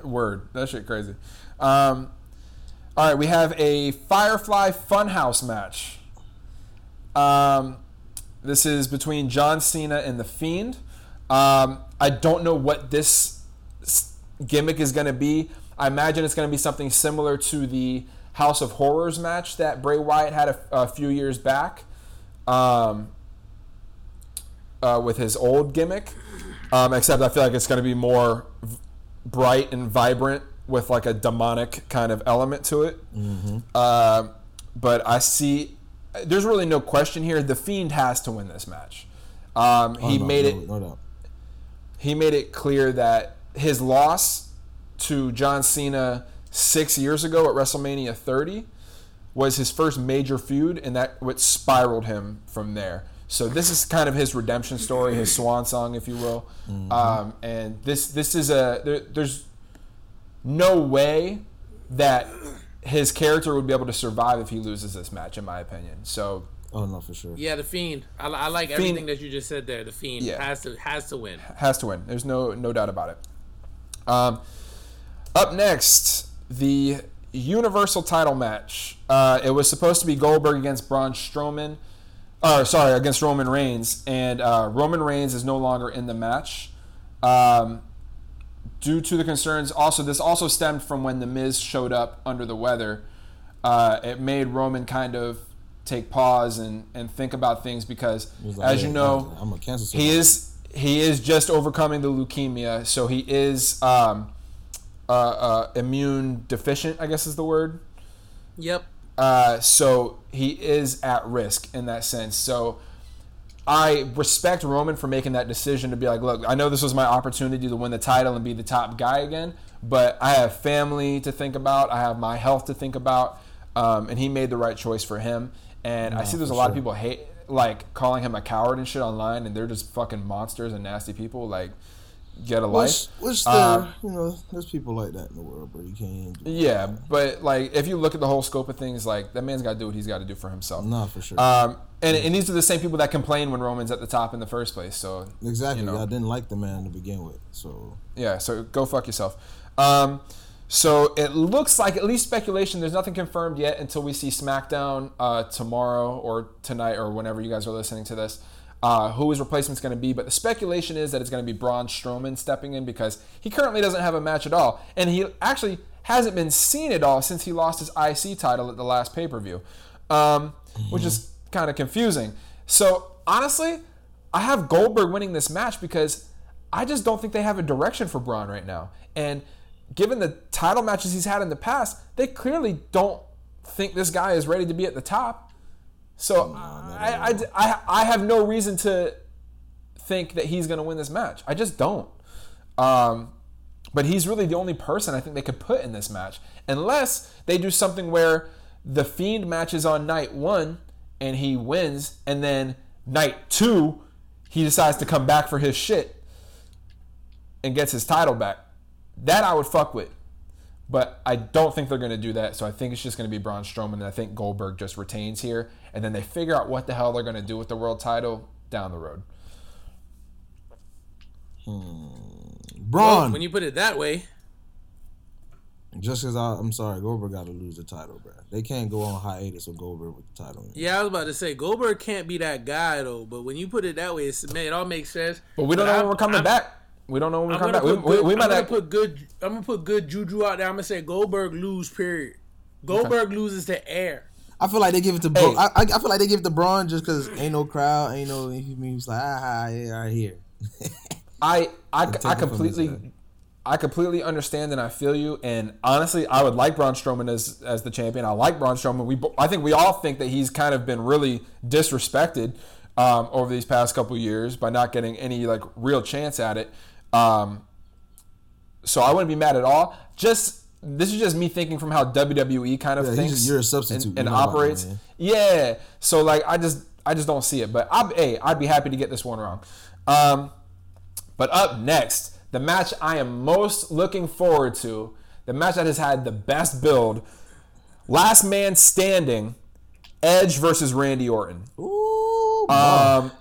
Word, that shit crazy. Um. All right, we have a Firefly Funhouse match. Um, this is between John Cena and The Fiend. Um, I don't know what this gimmick is going to be. I imagine it's going to be something similar to the House of Horrors match that Bray Wyatt had a, a few years back um, uh, with his old gimmick, um, except I feel like it's going to be more v- bright and vibrant, with like a demonic kind of element to it. Mm-hmm. Uh, but I see... There's really no question here. The Fiend has to win this match. Um, oh, he no, made no, it... No, no. He made it clear that his loss to John Cena six years ago at WrestleMania thirty was his first major feud, and that what spiraled him from there. So this is kind of his redemption story, his swan song, if you will. Mm-hmm. Um, and this this is a... There, there's... no way that his character would be able to survive if he loses this match, in my opinion. So, oh no, for sure. Yeah, the Fiend. I, I like Fiend. Everything that you just said there. The Fiend yeah. has to has to win. Has to win. There's no no doubt about it. Um, up next, the Universal Title match. Uh, it was supposed to be Goldberg against Braun Strowman, or sorry, against Roman Reigns, and uh, Roman Reigns is no longer in the match. Um, Due to the concerns, also this also stemmed from when the Miz showed up under the weather. Uh, it made Roman kind of take pause and, and think about things because, like, as hey, you know, I'm a cancer survivor. he is he is just overcoming the leukemia, so he is um, uh, uh, immune deficient, I guess is the word. Yep. Uh, so he is at risk in that sense. So I respect Roman for making that decision to be like, look, I know this was my opportunity to win the title and be the top guy again, but I have family to think about. I have my health to think about. Um, and he made the right choice for him. And no, I see there's a lot sure. of people hate, like, calling him a coward and shit online, and they're just fucking monsters and nasty people. Like, get a life. Which, um, there, you know, there's people like that in the world, but you can't. Yeah, that. But, like, if you look at the whole scope of things, like, that man's got to do what he's got to do for himself. No, for sure. Um, and, and these are the same people that complain when Roman's at the top in the first place. So exactly. You know. I didn't like the man to begin with. So yeah, so go fuck yourself. Um, so it looks like, at least speculation, there's nothing confirmed yet until we see SmackDown uh, tomorrow or tonight or whenever you guys are listening to this. Uh, who his replacement's going to be, but the speculation is that it's going to be Braun Strowman stepping in because he currently doesn't have a match at all, and he actually hasn't been seen at all since he lost his I C title at the last pay-per-view, um, mm-hmm. which is kind of confusing. So, honestly, I have Goldberg winning this match because I just don't think they have a direction for Braun right now, and given the title matches he's had in the past, they clearly don't think this guy is ready to be at the top. So no, I, I, I, I have no reason to think that he's going to win this match. I just don't. Um, but he's really the only person I think they could put in this match. Unless they do something where the Fiend matches on night one and he wins. And then night two, he decides to come back for his shit and gets his title back. That I would fuck with. But I don't think they're going to do that, so I think it's just going to be Braun Strowman, and I think Goldberg just retains here, and then they figure out what the hell they're going to do with the world title down the road. Hmm. Braun! Well, when you put it that way... Just because I'm sorry, Goldberg got to lose the title, bro. They can't go on hiatus with Goldberg with the title. Man. Yeah, I was about to say, Goldberg can't be that guy, though, but when you put it that way, it's, man, it all makes sense. But we don't but know I, when we're coming I'm, back. We don't know when we're coming back. Good, we, we, we might have put good. I'm gonna put good juju out there. I'm gonna say Goldberg lose. Period. Goldberg okay. loses to air. I feel like they give it to. Bro- hey. I, I feel like they give it to Braun just because ain't no crowd, ain't no. He's like ah, yeah, I hear. I I, I completely, I completely understand and I feel you. And honestly, I would like Braun Strowman as as the champion. I like Braun Strowman. We I think we all think that he's kind of been really disrespected um, over these past couple years by not getting any like real chance at it. Um, so I wouldn't be mad at all. Just this is just me thinking from how W W E kind of yeah, thinks. You're a substitute and, and operates. That, yeah. So like I just I just don't see it. But I hey I'd be happy to get this one wrong. Um, but up next, the match I am most looking forward to, the match that has had the best build, last man standing, Edge versus Randy Orton. Ooh. Um,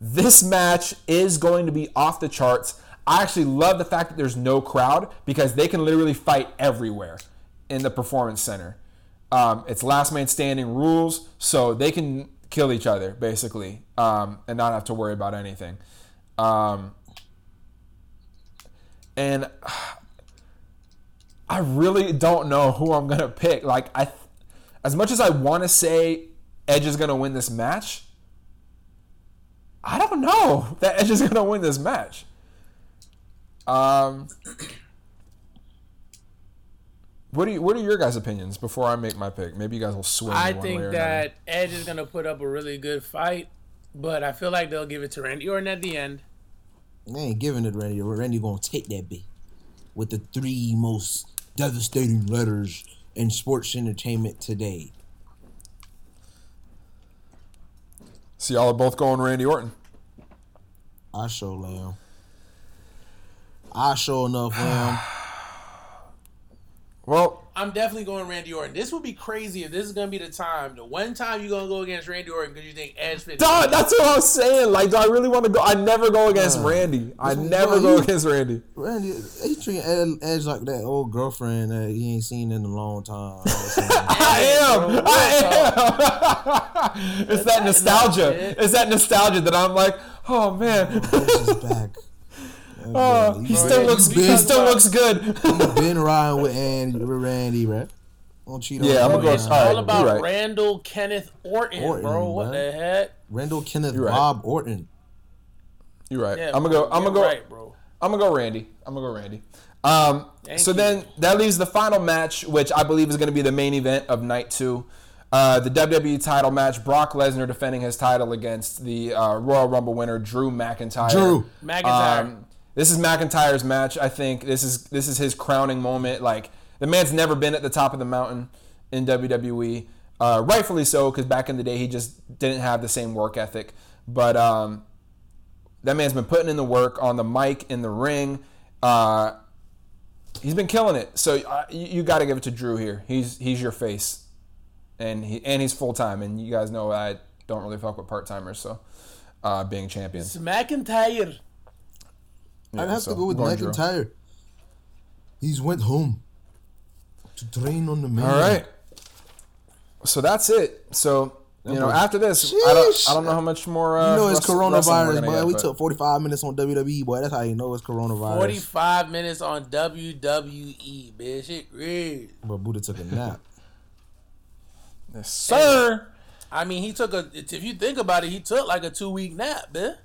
this match is going to be off the charts. I actually love the fact that there's no crowd because they can literally fight everywhere in the Performance Center. Um, it's last man standing rules, so they can kill each other, basically, um, and not have to worry about anything. Um, and I really don't know who I'm going to pick. Like I, as much as I want to say Edge is going to win this match, I don't know that Edge is going to win this match. Um, what do you? What are your guys' opinions before I make my pick? Maybe you guys will swing. I one think way or that another. Edge is going to put up a really good fight, but I feel like they'll give it to Randy Orton at the end. They ain't giving it to Randy. Randy going to take that bit with the three most devastating letters in sports entertainment today. So y'all are both going Randy Orton. I show lamb. I show enough lamb. Well, I'm definitely going Randy Orton. This would be crazy if this is gonna be the time. The one time you're gonna go against Randy Orton because you think Edge fits. Dog, that's what I was saying. Like, do I really want to go? I never go against uh, Randy. I never go you, against Randy. Randy, he treating Edge like that old girlfriend that he ain't seen in a long time. I am. I am. It's that nostalgia. It's that nostalgia that I'm like, oh man. Edge is back. Oh, he still looks. He still looks good. He's been riding with Andy, with Randy, right? Don't cheat on him. Yeah, I'm gonna go. It's all about Randall Kenneth Orton, bro. What the heck? Randall Kenneth Bob Orton. You're right. I'm gonna go. I'm gonna go. Right, bro. I'm gonna go Randy. I'm gonna go Randy. Um, so then that leaves the final match, which I believe is gonna be the main event of night two. Uh, the W W E title match, Brock Lesnar defending his title against the uh, Royal Rumble winner, Drew McIntyre. Drew McIntyre. Um, this is McIntyre's match, I think. This is this is his crowning moment. Like, the man's never been at the top of the mountain in W W E. Uh, rightfully so, because back in the day, he just didn't have the same work ethic. But um, that man's been putting in the work on the mic, in the ring. Uh, he's been killing it. So uh, you, you got to give it to Drew here. He's he's your face, and he and he's full time. And you guys know I don't really fuck with part timers. So uh, being champion, it's McIntyre. Yeah, I'd have so, to go with McIntyre. Drew. He's went home to drain on the man. All right. So that's it. So, you know, after this, I don't, I don't know how much more. Uh, you know, it's coronavirus, boy. Get, we but. took forty-five minutes on W W E, boy. That's how you know it's coronavirus. forty-five minutes on W W E, bitch. It weird. But Buddha took a nap. Yes, sir. I mean, he took a. If you think about it, he took like a two-week nap, man.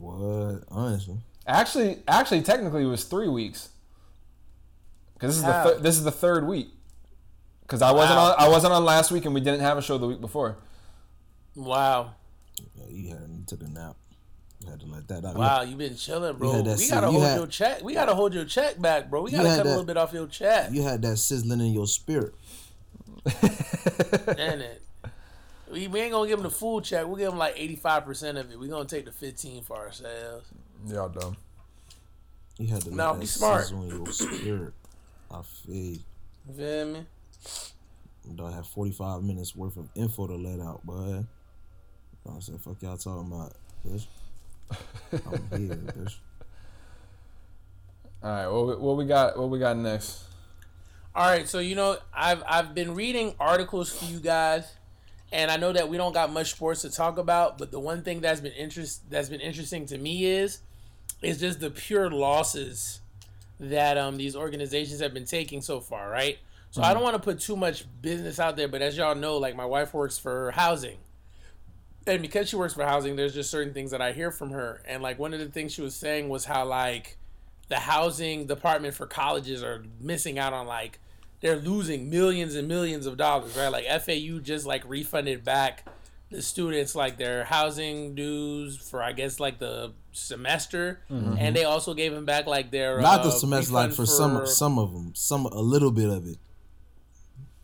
What? Honestly, actually, actually, technically, it was three weeks. Because this is how? the th- this is the third week. Because I wasn't wow. on, I wasn't on last week, and we didn't have a show the week before. Wow. Yeah, you had you took a nap. You had to let that out. Wow, you been chilling, bro. You we gotta hold you had, your check. We gotta hold your check back, bro. We gotta cut that, a little bit off your check. You had that sizzling in your spirit. Damn it. We, we ain't gonna give him the full check. We'll give him like eighty-five percent of it. We're gonna take the fifteen for ourselves. Y'all dumb. You had to let no, that be smart. Sizzle in your spirit. I feel you. You feel me? I have forty-five minutes worth of info to let out, bud. I said, fuck y'all talking about, bitch. I'm here, bitch. All right, what, what we got? What we got next? All right, so you know, I've I've been reading articles for you guys, and I know that we don't got much sports to talk about, but the one thing that's been interest that's been interesting to me is is just the pure losses that um these organizations have been taking so far, right? So I don't want to put too much business out there, but as y'all know, like my wife works for housing. And because she works for housing, there's just certain things that I hear from her. And like one of the things she was saying was how like the housing department for colleges are missing out on like they're losing millions and millions of dollars, right? Like F A U just like refunded back the students like their housing dues for I guess like the semester, mm-hmm. and they also gave them back like their not uh, the semester like for, for some some of them, some a little bit of it.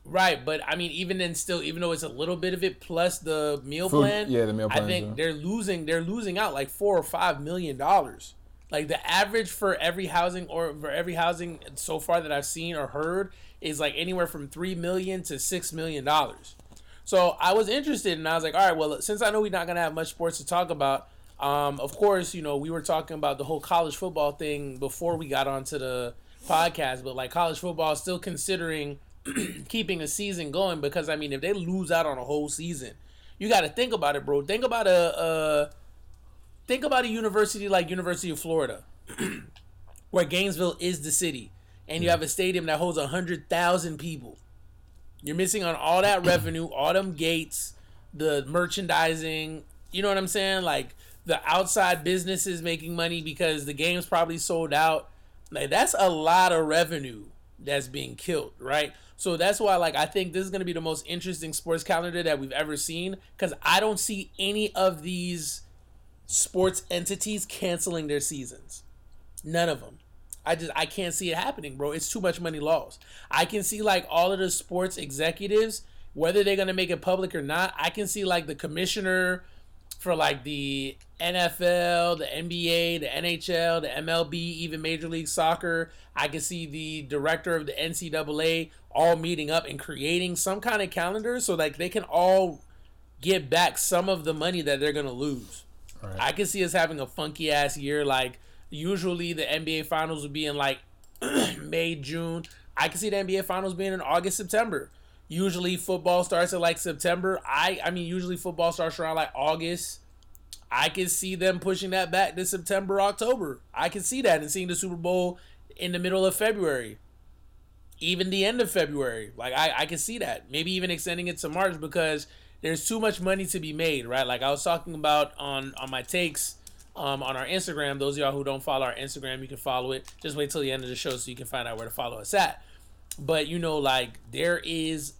Right, but I mean, even then, still, even though it's a little bit of it, plus the meal Food, plan, yeah, the meal plan. I think yeah. they're losing, they're losing out like four or five million dollars. Like the average for every housing or for every housing so far that I've seen or heard is like anywhere from three million to six million dollars. So I was interested, and I was like, all right, well, since I know we're not gonna have much sports to talk about, um, of course, you know, we were talking about the whole college football thing before we got onto the podcast, but like college football is still considering. Keeping a season going because I mean if they lose out on a whole season, you got to think about it, bro. Think about a uh, think about a university like University of Florida, where Gainesville is the city, and you have a stadium that holds a hundred thousand people. You're missing on all that revenue, all them gates, the merchandising. You know what I'm saying? Like the outside businesses making money because the game's probably sold out. Like that's a lot of revenue that's being killed, right? So that's why, like, I think this is going to be the most interesting sports calendar that we've ever seen because I don't see any of these sports entities canceling their seasons. None of them. I just, I can't see it happening, bro. It's too much money lost. I can see, like, all of the sports executives, whether they're going to make it public or not, I can see, like, the commissioner for, like, the N F L, the N B A, the N H L, the M L B, even Major League Soccer. I can see the director of the N C double A all meeting up and creating some kind of calendar so like they can all get back some of the money that they're going to lose. Right. I can see us having a funky ass year. Like usually the N B A finals would be in like May, June. I can see the N B A finals being in August, September. Usually football starts in like September. I, I mean, usually football starts around like August. I can see them pushing that back to September, October. I can see that and seeing the Super Bowl in the middle of February, even the end of February. Like, I, I can see that. Maybe even extending it to March because there's too much money to be made, right? Like I was talking about on, on my takes um, on our Instagram. Those of y'all who don't follow our Instagram, you can follow it. Just wait till the end of the show so you can find out where to follow us at. But, you know, like there is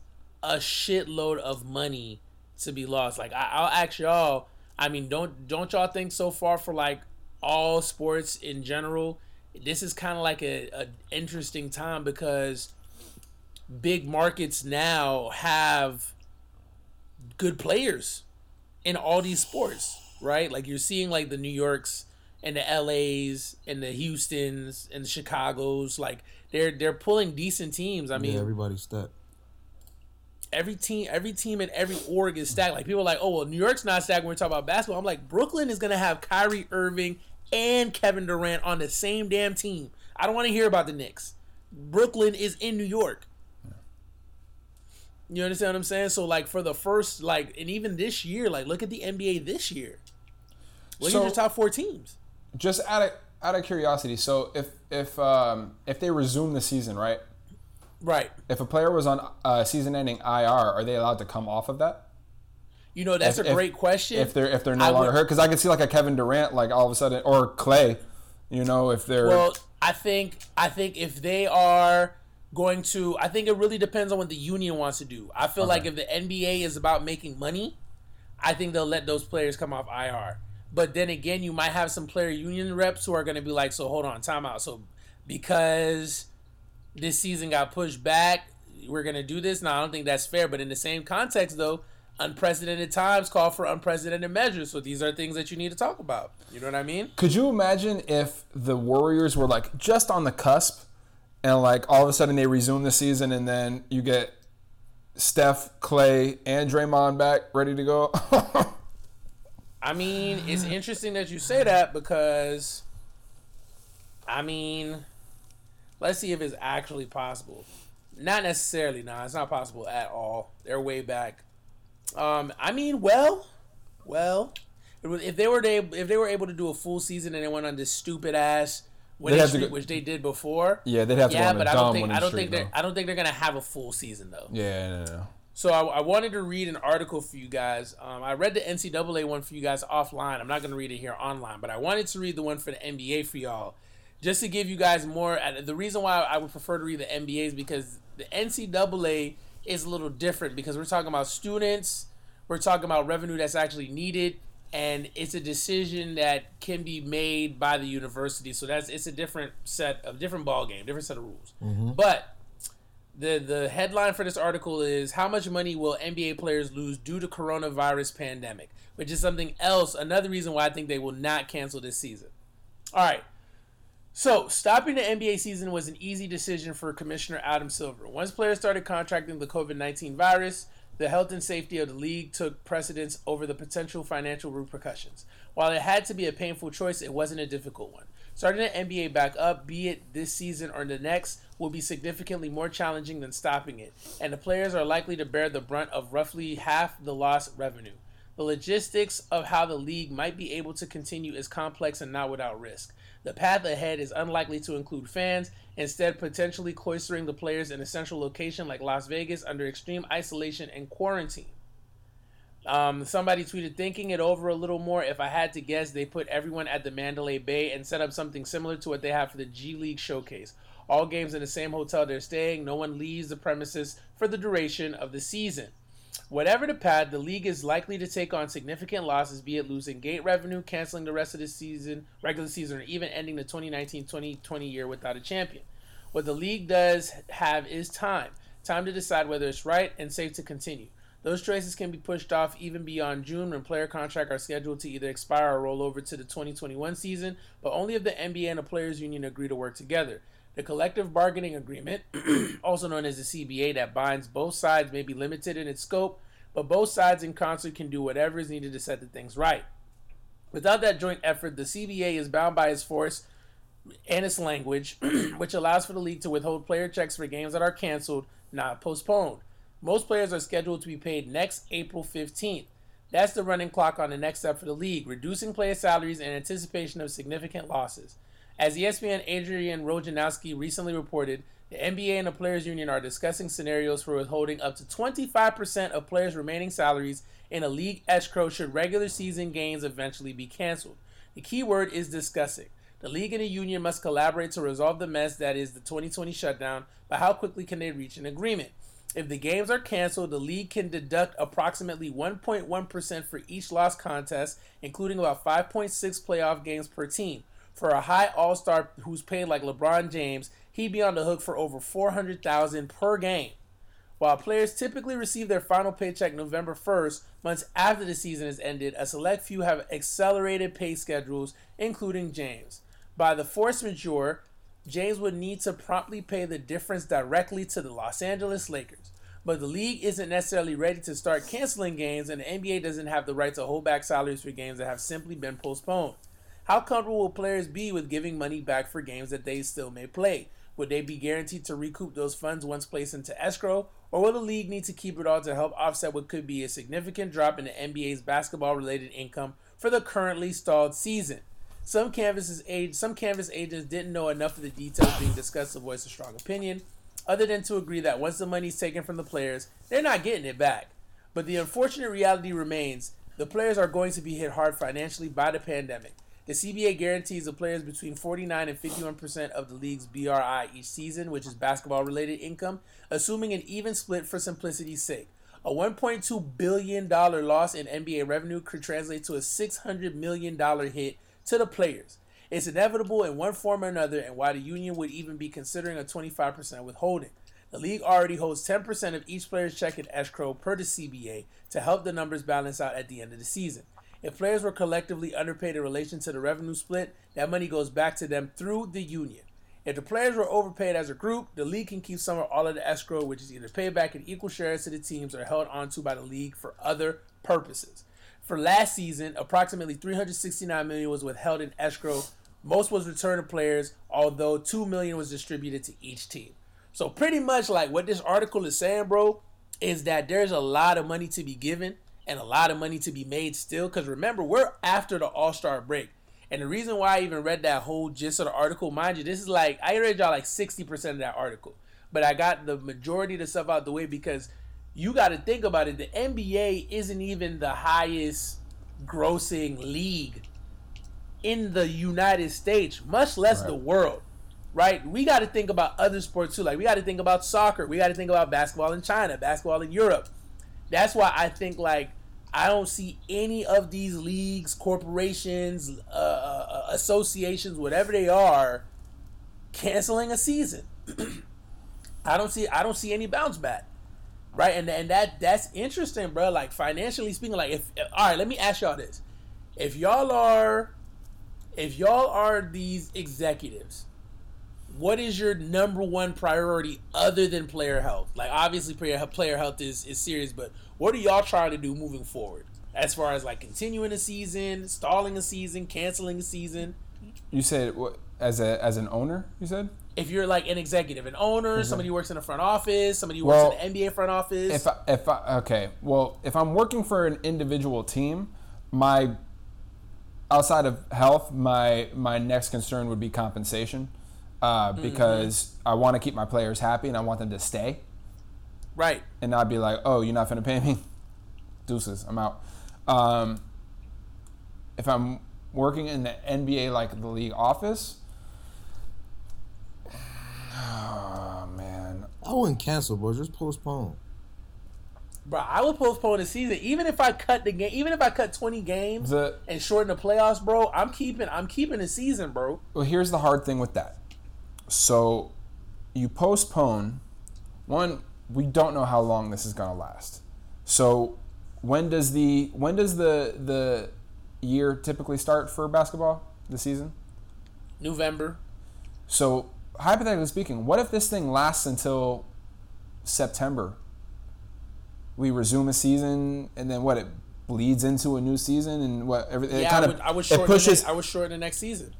a shitload of money to be lost. Like, I, I'll ask y'all, I mean, don't don't y'all think so far for, like, all sports in general, this is kind of like a, a interesting time because big markets now have good players in all these sports, right? Like, you're seeing, like, the New Yorks and the L As and the Houstons and the Chicagos. Like, they're they're pulling decent teams. I yeah, mean, everybody's stacked. Every team, every team in every org is stacked. Like, people are like, oh, well, New York's not stacked when we talk about basketball. I'm like, Brooklyn is going to have Kyrie Irving and Kevin Durant on the same damn team. I don't want to hear about the Knicks. Brooklyn is in New York. You understand what I'm saying? So, like, for the first, like, and even this year, like, look at the N B A this year. Look so, at your top four teams. Just out of out of curiosity, so if if um, if they resume the season, right? Right. If a player was on uh, season-ending I R, are they allowed to come off of that? You know, that's if, a great if, question. If they're if they're no I longer would, hurt, because I could see like a Kevin Durant, like all of a sudden, or Clay. You know, if they're well, I think I think if they are. Going to, I think it really depends on what the union wants to do. I feel okay. like if the N B A is about making money, I think they'll let those players come off I R. But then again, you might have some player union reps who are going to be like, so hold on, timeout. So because this season got pushed back, we're going to do this. Now, I don't think that's fair. But in the same context, though, unprecedented times call for unprecedented measures. So these are things that you need to talk about. You know what I mean? Could you imagine if the Warriors were like just on the cusp? And, like, all of a sudden they resume the season, and then you get Steph, Clay, and Draymond back ready to go. I mean, it's interesting that you say that because, I mean, let's see if it's actually possible. Not necessarily. Nah, it's not possible at all. They're way back. Um, I mean, well, well, if they were able, if they were able to do a full season and they went on this stupid ass. Winning streak, which they did before. Yeah, they'd have to. Yeah, but I don't think I don't think they I don't think they're gonna have a full season though. Yeah, no, no. no. So I, I wanted to read an article for you guys. Um, I read the N C double A one for you guys offline. I'm not gonna read it here online, but I wanted to read the one for the N B A for y'all, just to give you guys more. The reason why I would prefer to read the N B A is because the N C double A is a little different because we're talking about students, we're talking about revenue that's actually needed. And it's a decision that can be made by the university. So that's it's a different set of different ball game, different set of rules. Mm-hmm. But the the headline for this article is how much money will N B A players lose due to coronavirus pandemic, which is something else. Another reason why I think they will not cancel this season. All right. So stopping the N B A season was an easy decision for Commissioner Adam Silver. Once players started contracting the COVID nineteen virus, the health and safety of the league took precedence over the potential financial repercussions. While it had to be a painful choice, it wasn't a difficult one. Starting the N B A back up, be it this season or the next, will be significantly more challenging than stopping it, and the players are likely to bear the brunt of roughly half the lost revenue. The logistics of how the league might be able to continue is complex and not without risk. The path ahead is unlikely to include fans, instead potentially cloistering the players in a central location like Las Vegas under extreme isolation and quarantine. Um, somebody tweeted, thinking it over a little more, if I had to guess, they put everyone at the Mandalay Bay and set up something similar to what they have for the G League Showcase. All games in the same hotel they're staying, no one leaves the premises for the duration of the season. Whatever the path, the league is likely to take on significant losses, be it losing gate revenue, canceling the rest of the season, regular season, or even ending the twenty nineteen twenty twenty year without a champion. What the league does have is time. Time to decide whether it's right and safe to continue. Those choices can be pushed off even beyond June when player contracts are scheduled to either expire or roll over to the twenty twenty-one season, but only if the N B A and the Players Union agree to work together. The collective bargaining agreement, also known as the C B A, that binds both sides may be limited in its scope, but both sides in concert can do whatever is needed to set the things right. Without that joint effort, the C B A is bound by its force and its language, which allows for the league to withhold player checks for games that are canceled, not postponed. Most players are scheduled to be paid next April fifteenth. That's the running clock on the next step for the league, reducing player salaries in anticipation of significant losses. As E S P N Adrian Rojanowski recently reported, the N B A and the Players Union are discussing scenarios for withholding up to twenty-five percent of players' remaining salaries in a league escrow should regular season games eventually be canceled. The key word is discussing. The league and the union must collaborate to resolve the mess that is the twenty twenty shutdown, but how quickly can they reach an agreement? If the games are canceled, the league can deduct approximately one point one percent for each lost contest, including about five point six playoff games per team. For a high all-star who's paid like LeBron James, he'd be on the hook for over four hundred thousand dollars per game. While players typically receive their final paycheck November first, months after the season has ended, a select few have accelerated pay schedules, including James. By the force majeure, James would need to promptly pay the difference directly to the Los Angeles Lakers. But the league isn't necessarily ready to start canceling games, and the N B A doesn't have the right to hold back salaries for games that have simply been postponed. How comfortable will players be with giving money back for games that they still may play? Would they be guaranteed to recoup those funds once placed into escrow? Or will the league need to keep it all to help offset what could be a significant drop in the N B A's basketball-related income for the currently stalled season? Some canvases age, some canvas agents didn't know enough of the details being discussed to voice a strong opinion, other than to agree that once the money's taken from the players, they're not getting it back. But the unfortunate reality remains, the players are going to be hit hard financially by the pandemic. The C B A guarantees the players between forty-nine and fifty-one percent of the league's B R I each season, which is basketball-related income, assuming an even split for simplicity's sake. A one point two billion dollars loss in N B A revenue could translate to a six hundred million dollars hit to the players. It's inevitable in one form or another, and why the union would even be considering a twenty-five percent withholding. The league already holds ten percent of each player's check in escrow per the C B A to help the numbers balance out at the end of the season. If players were collectively underpaid in relation to the revenue split, that money goes back to them through the union. If the players were overpaid as a group, the league can keep some or all of the escrow, which is either paid back in equal shares to the teams or held onto by the league for other purposes. For last season, approximately three hundred sixty-nine million dollars was withheld in escrow. Most was returned to players, although two million dollars was distributed to each team. So pretty much like what this article is saying, bro, is that there's a lot of money to be given and a lot of money to be made still. Because remember, we're after the All-Star break. And the reason why I even read that whole gist of the article, mind you, this is like, I read y'all like sixty percent of that article. But I got the majority of the stuff out the way because you got to think about it. The N B A isn't even the highest grossing league in the United States, much less right. the world, right? We got to think about other sports too. Like we got to think about soccer. We got to think about basketball in China, basketball in Europe. That's why I think like I don't see any of these leagues, corporations, uh, associations, whatever they are, canceling a season. I don't see I don't see any bounce back. Right, and and that that's interesting, bro. Like financially speaking, like if, if all right, let me ask y'all this: if y'all are, if y'all are these executives, what is your number one priority other than player health? Like obviously, player player health is is serious, but what are y'all trying to do moving forward as far as like continuing a season, stalling a season, canceling a season? You said what as a as an owner? You said. If you're like an executive, an owner, mm-hmm. somebody who works in a front office, somebody who well, works in the N B A front office. If I, if I, okay, well, if I'm working for an individual team, my outside of health, my my next concern would be compensation, uh, because mm-hmm. I want to keep my players happy and I want them to stay. Right. And not be like, oh, you're not finna pay me, deuces, I'm out. Um, if I'm working in the N B A, like the league office. Oh, man. I wouldn't cancel, bro. Just postpone. Bro, I would postpone the season. Even if I cut the game, even if I cut twenty games the, and shorten the playoffs, bro, I'm keeping I'm keeping the season, bro. Well, here's the hard thing with that. So, you postpone. One, we don't know how long this is going to last. So, when does the when does the the year typically start for basketball, the season? November. So, hypothetically speaking, what if this thing lasts until September? We resume a season, and then what? It bleeds into a new season, and what? Everything. Yeah, it kind I would, of, I would shorten. It pushes, the next, I would shorten the next season.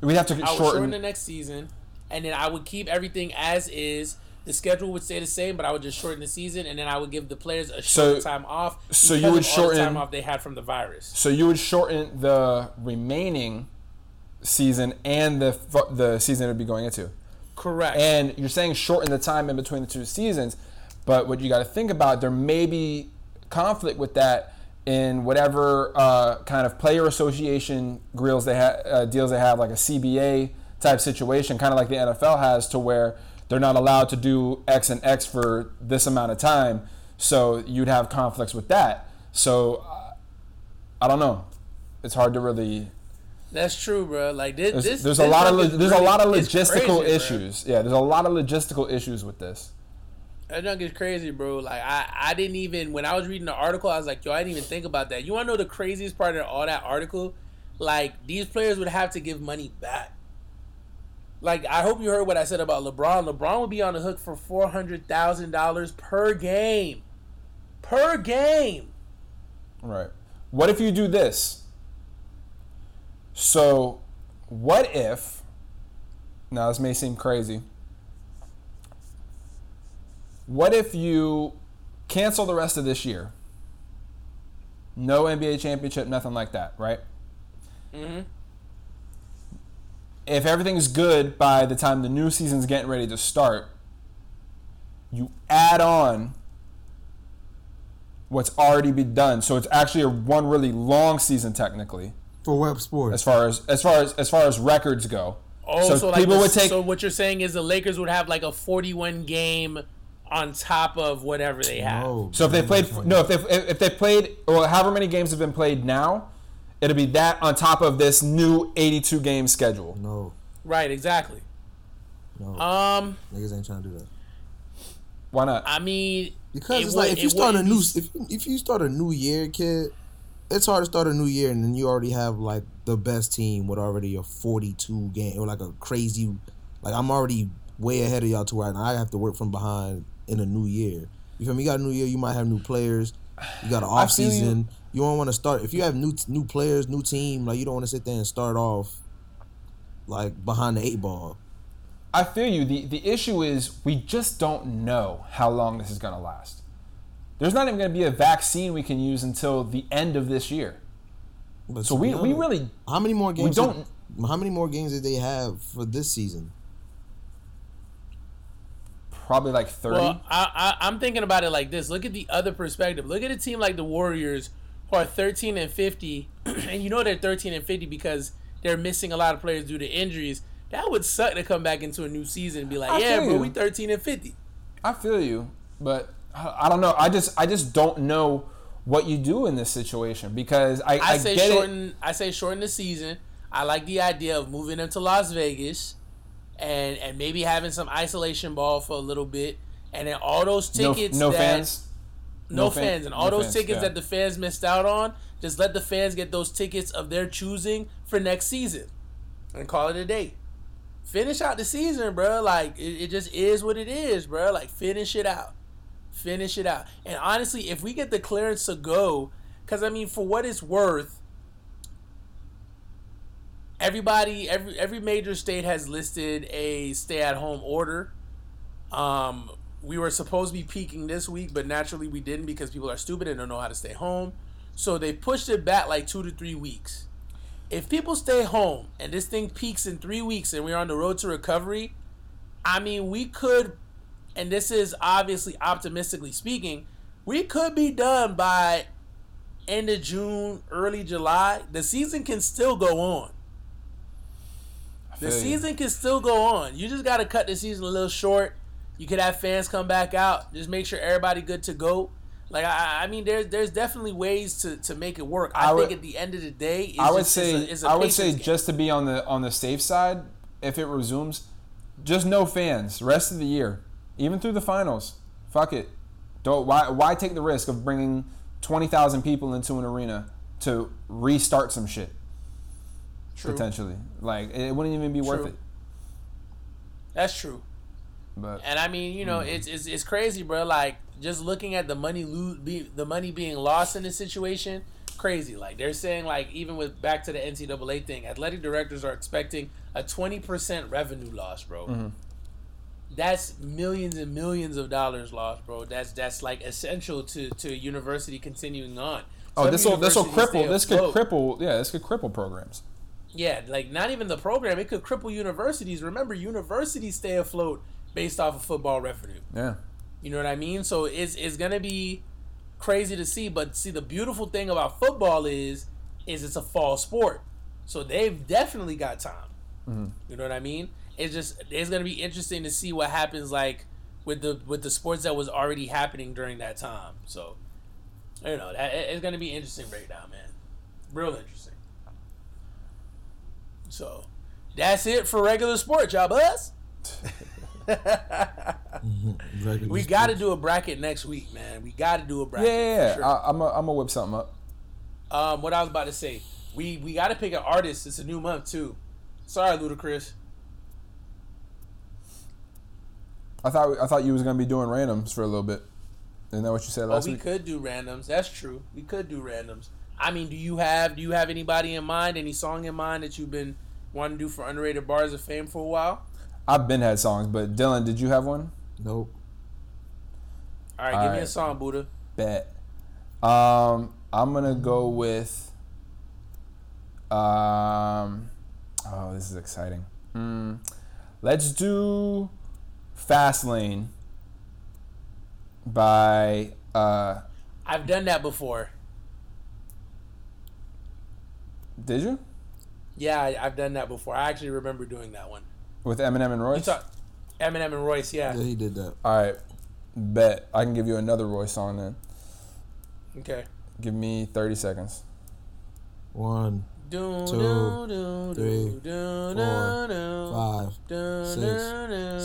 We'd have to shorten. I would shorten the next season, and then I would keep everything as is. The schedule would stay the same, but I would just shorten the season, and then I would give the players a short so, time off. So you would of shorten all the time off they had from the virus. So you would shorten the remaining season and the the season it would be going into. Correct. And you're saying shorten the time in between the two seasons, but what you got to think about, there may be conflict with that in whatever uh, kind of player association grills they ha- uh, deals they have, like a C B A type situation, kind of like the N F L has, to where they're not allowed to do X and X for this amount of time. So you'd have conflicts with that. So I don't know. It's hard to really. That's true, bro. Like this, there's, this, there's a lot of there's really, a lot of logistical crazy, issues. Bro. Yeah, there's a lot of logistical issues with this. That junk is crazy, bro. Like I, I didn't even when I was reading the article, I was like, yo, I didn't even think about that. You want to know the craziest part of all that article? Like these players would have to give money back. Like I hope you heard what I said about LeBron. LeBron would be on the hook for four hundred thousand dollars per game, per game. Right. What if you do this? So, what if? Now this may seem crazy. What if you cancel the rest of this year? No N B A championship, nothing like that, right? Mm-hmm. If everything's good by the time the new season's getting ready to start, you add on what's already been done. So it's actually a one really long season technically. For web sports. As far as as far as as far as records go. Oh, so, so people like the, would take So what you're saying is the Lakers would have like a forty-one game on top of whatever they have. No, so if they played, no, if they if they played, well, however many games have been played now, it'll be that on top of this new eighty-two game schedule. No. Right. Exactly. No. Um. Niggas ain't trying to do that. Why not? I mean, because it it's would, like if it you start would, a new if if you start a new year, kid, it's hard to start a new year and then you already have like the best team with already a forty-two game or like a crazy, like I'm already way ahead of y'all to where I have to work from behind. In a new year, you feel me? You got a new year. You might have new players. You got an off season. You don't want to start if you have new new players, new team. Like you don't want to sit there and start off like behind the eight ball. I feel you. the The issue is we just don't know how long this is gonna last. There's not even gonna be a vaccine we can use until the end of this year. But so we, we really how many more games? We don't. Did, how many more games did they have for this season? Probably like thirty. Well, I, I, I'm thinking about it like this. Look at the other perspective. Look at a team like the Warriors who are thirteen and fifty, and you know they're thirteen and fifty because they're missing a lot of players due to injuries. That would suck to come back into a new season and be like, I yeah, bro, you. we thirteen and fifty. I feel you, but I don't know. I just I just don't know what you do in this situation because I, I, I say get shorten, it. I say shorten the season. I like the idea of moving them to Las Vegas. And and maybe having some isolation ball for a little bit, and then all those tickets no, no that fans. No, no fans, fans, and all no those fans, tickets yeah. that the fans missed out on, just let the fans get those tickets of their choosing for next season, and call it a day. Finish out the season, bro. Like it, it just is what it is, bro. Like finish it out, finish it out. And honestly, if we get the clearance to go, because I mean, for what it's worth. Everybody, every every major state has listed a stay-at-home order. Um, we were supposed to be peaking this week, but naturally we didn't because people are stupid and don't know how to stay home. So they pushed it back like two to three weeks. If people stay home and this thing peaks in three weeks and we're on the road to recovery, I mean, we could, and this is obviously optimistically speaking, we could be done by end of June, early July. The season can still go on. The season can still go on. You just got to cut the season a little short. You could have fans come back out. Just make sure everybody good to go. Like, I, I mean, there's there's definitely ways to, to make it work. I, I would, think at the end of the day, it's I would just, say it's a, it's a I would say game. Just to be on the on the safe side, if it resumes, just no fans rest of the year, even through the finals. Fuck it. Don't why why take the risk of bringing twenty thousand people into an arena to restart some shit. True. Potentially, like it wouldn't even be true. Worth it. That's true. But and I mean, you know, mm-hmm. it's, it's it's crazy, bro. Like just looking at the money lo- be, the money being lost in this situation, crazy. Like they're saying, like even with back to the N C double A thing, athletic directors are expecting a twenty percent revenue loss, bro. Mm-hmm. That's millions and millions of dollars lost, bro. That's that's like essential to to university continuing on. Oh, Some this will this will cripple. This could cripple. Yeah, this could cripple programs. Yeah, like not even the program. It could cripple universities. Remember, universities stay afloat based off of football revenue. Yeah. You know what I mean? So it's it's gonna be crazy to see. But see, the beautiful thing about football is is it's a fall sport. So they've definitely got time. Mm-hmm. You know what I mean? it's just it's gonna be interesting to see what happens like with the with the sports that was already happening during that time. So I don't know. That, it's gonna be an interesting breakdown, man. Real interesting. So that's it for regular sports, y'all buzz. mm-hmm. We got to do a bracket next week, man. We got to do a bracket. Yeah, sure. I, I'm gonna whip something up. Um, what I was about to say, we we got to pick an artist. It's a new month too. Sorry, Ludacris. I thought I thought you was gonna be doing randoms for a little bit. Isn't that what you said last oh, we week? We could do randoms. That's true. We could do randoms. I mean, do you have do you have anybody in mind? Any song in mind that you've been wanting to do for Underrated Bars of Fame for a while? I've been had songs, but Dylan, did you have one? Nope. All right, All give right. me a song, Buddha. Bet. Um, I'm gonna go with. Um, oh, this is exciting. Mm. Let's do "Fastlane" by. Uh, I've done that before. Did you? Yeah, I, I've done that before. I actually remember doing that one. With Eminem and Royce? Talk, Eminem and Royce, yeah. Yeah, he did that. All right. Bet. I can give you another Royce song then. Okay. Give me thirty seconds. One, two, three, four, five, six,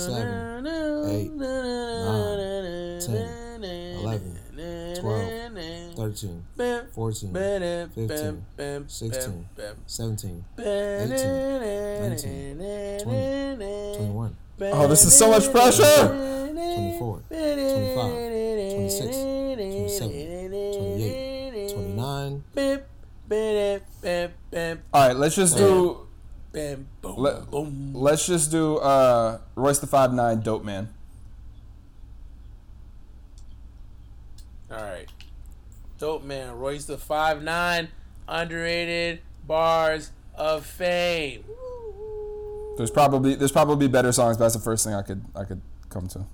seven, eight, nine, ten, eleven, twelve, thirteen, fourteen, fifteen, sixteen, seventeen, eighteen, nineteen, twenty. twenty-one. Oh, this is so much pressure. twenty-four, twenty-five, twenty-six, twenty-seven, twenty-eight, twenty-nine. All right, let's just do let, let's just do uh, Royce the five nine Dope Man. All right. Dope Man, Royce the five nine, Underrated Bars of Fame. There's probably there's probably better songs, but that's the first thing I could I could come to.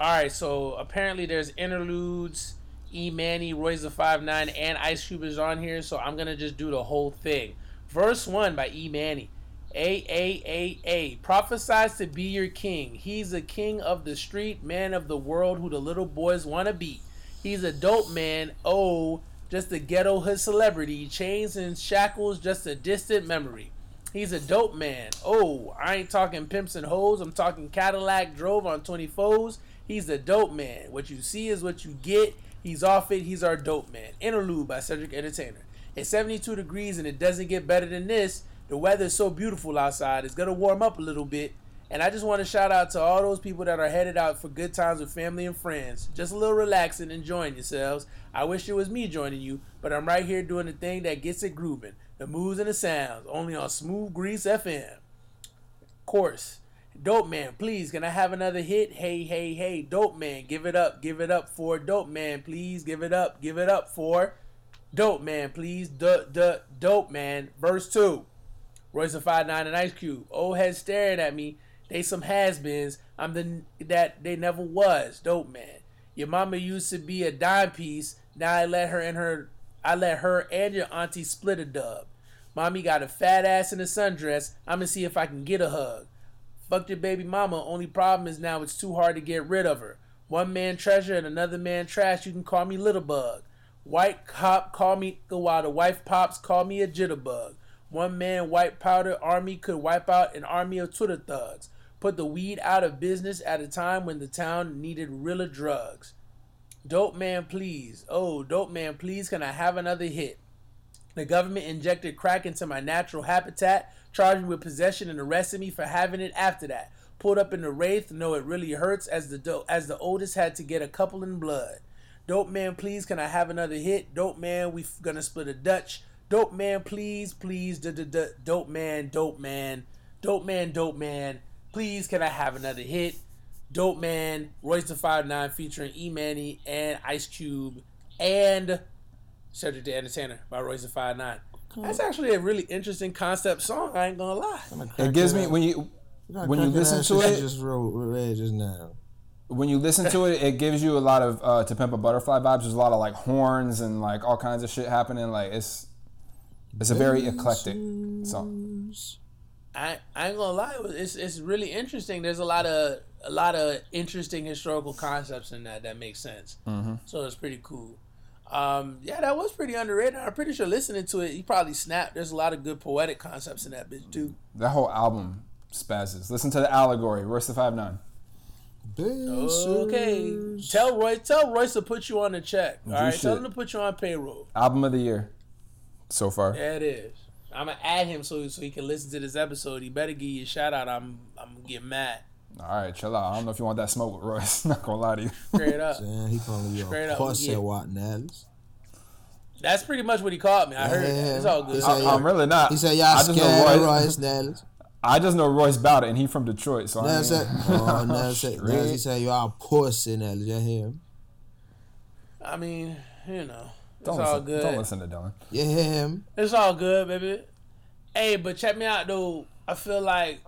Alright, so apparently there's Interludes, E Manny, Royce the five nine, and Ice Cube is on here, so I'm gonna just do the whole thing. Verse one by E Manny. A A A A prophesies to be your king. He's a king of the street, man of the world who the little boys wanna be. He's a dope man, oh, just a ghetto hood celebrity. Chains and shackles, just a distant memory. He's a dope man. Oh, I ain't talking pimps and hoes. I'm talking Cadillac drove on twenty fours. He's a dope man. What you see is what you get. He's off it. He's our dope man. Interlude by Cedric Entertainer. It's seventy-two degrees and it doesn't get better than this. The weather is so beautiful outside. It's going to warm up a little bit. And I just want to shout out to all those people that are headed out for good times with family and friends. Just a little relaxing, enjoying yourselves. I wish it was me joining you, but I'm right here doing the thing that gets it grooving. The moves and the sounds, only on Smooth Grease F M. Course. Dope Man, please, can I have another hit? Hey, hey, hey, Dope Man, give it up, give it up for Dope Man, please, give it up, give it up for Dope Man, please, duh, duh, Dope Man. Verse two, Royce and five nine and Ice Cube. Old heads staring at me, they some has-beens, I'm the that they never was, Dope Man. Your mama used to be a dime piece, now I let her and her... I let her and your auntie split a dub. Mommy got a fat ass in a sundress. I'ma see if I can get a hug. Fucked your baby mama. Only problem is now it's too hard to get rid of her. One man treasure and another man trash. You can call me Little Bug. White cop call me Gawada. Wife pops call me a jitterbug. One man white powder army could wipe out an army of Twitter thugs. Put the weed out of business at a time when the town needed realer drugs. Dope Man, please. Oh, Dope Man, please, can I have another hit? The government injected crack into my natural habitat, charged me with possession and arrested me for having it after that. Pulled up in the Wraith, no, it really hurts, as the do- as the Otis had to get a couple in blood. Dope Man, please, can I have another hit? Dope Man, we f- gonna split a Dutch. Dope Man, please, please, da da da. Dope Man, Dope Man. Dope Man, Dope Man. Please, can I have another hit? Dope Man, Royce the five nine featuring E Manny and Ice Cube and Cedric the Entertainer by Royce the five nine. That's actually a really interesting concept song. I ain't gonna lie. It gives me when you when you listen to it. Just read just now. When you listen to it, it gives you a lot of uh, To Pimp a Butterfly vibes. There's a lot of like horns and like all kinds of shit happening. Like it's it's a very eclectic song. I I ain't gonna lie, it's it's really interesting. There's a lot of a lot of interesting historical concepts in that that makes sense. Mm-hmm. So it's pretty cool. Um, yeah, that was pretty underrated. I'm pretty sure listening to it, you probably snapped. There's a lot of good poetic concepts in that bitch too. That whole album spazzes. Listen to the allegory. Royce the five nine. Okay. Tell Royce. Tell Royce to put you on the check. All right. Shit. Tell him to put you on payroll. Album of the year, so far. Yeah, it is. I'm gonna add him so so he can listen to this episode. He better give you a shout out. I'm I'm gonna get mad. All right, chill out. I don't know if you want that smoke with Royce. Not gonna lie to you. Straight up. Damn, he calling you a pussy what Nellis. That's pretty much what he called me. I yeah, heard it. It's all good. I, I'm really not. He said, "Y'all I scared Royce Nellis." I just know Royce Bowder, and he from Detroit, so Nellis I mean... Said, oh, Nellis said, Nellis, he said, "Y'all pussy Nellis." You hear him? I mean, you know. It's don't all listen, good. Don't listen to Dylan. Yeah, him. It's all good, baby. Hey, but check me out, though. I feel like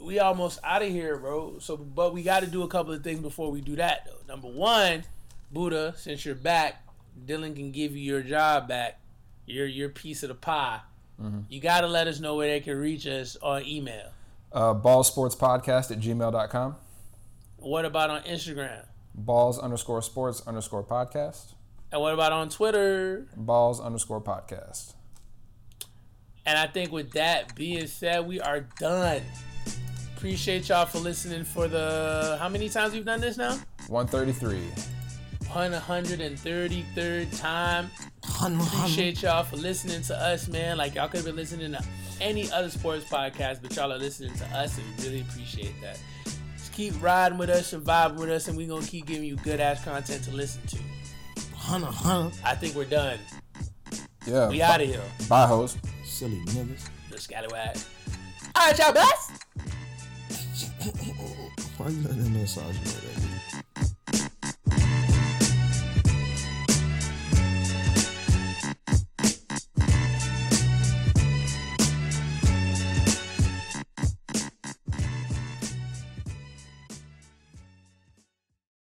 we almost out of here, bro. So, but we got to do a couple of things before we do that, though. Number one, Buddha, since you're back, Dylan can give you your job back, your your piece of the pie. Mm-hmm. You got to let us know where they can reach us on email. Uh, ballsportspodcast at gmail dot com. What about on Instagram? Balls underscore sports underscore podcast. And what about on Twitter? Balls underscore podcast. And I think with that being said, we are done. Appreciate y'all for listening for the... How many times we've done this now? one thirty-three. one hundred thirty-third time. Appreciate y'all for listening to us, man. Like, y'all could have been listening to any other sports podcast, but y'all are listening to us, and we really appreciate that. Just keep riding with us and vibing with us, and we're going to keep giving you good-ass content to listen to. I think we're done. Yeah. We out of here. Bye, hoes. Silly niggas. The scallywag. All right, y'all, bless. Why you letting that massage me?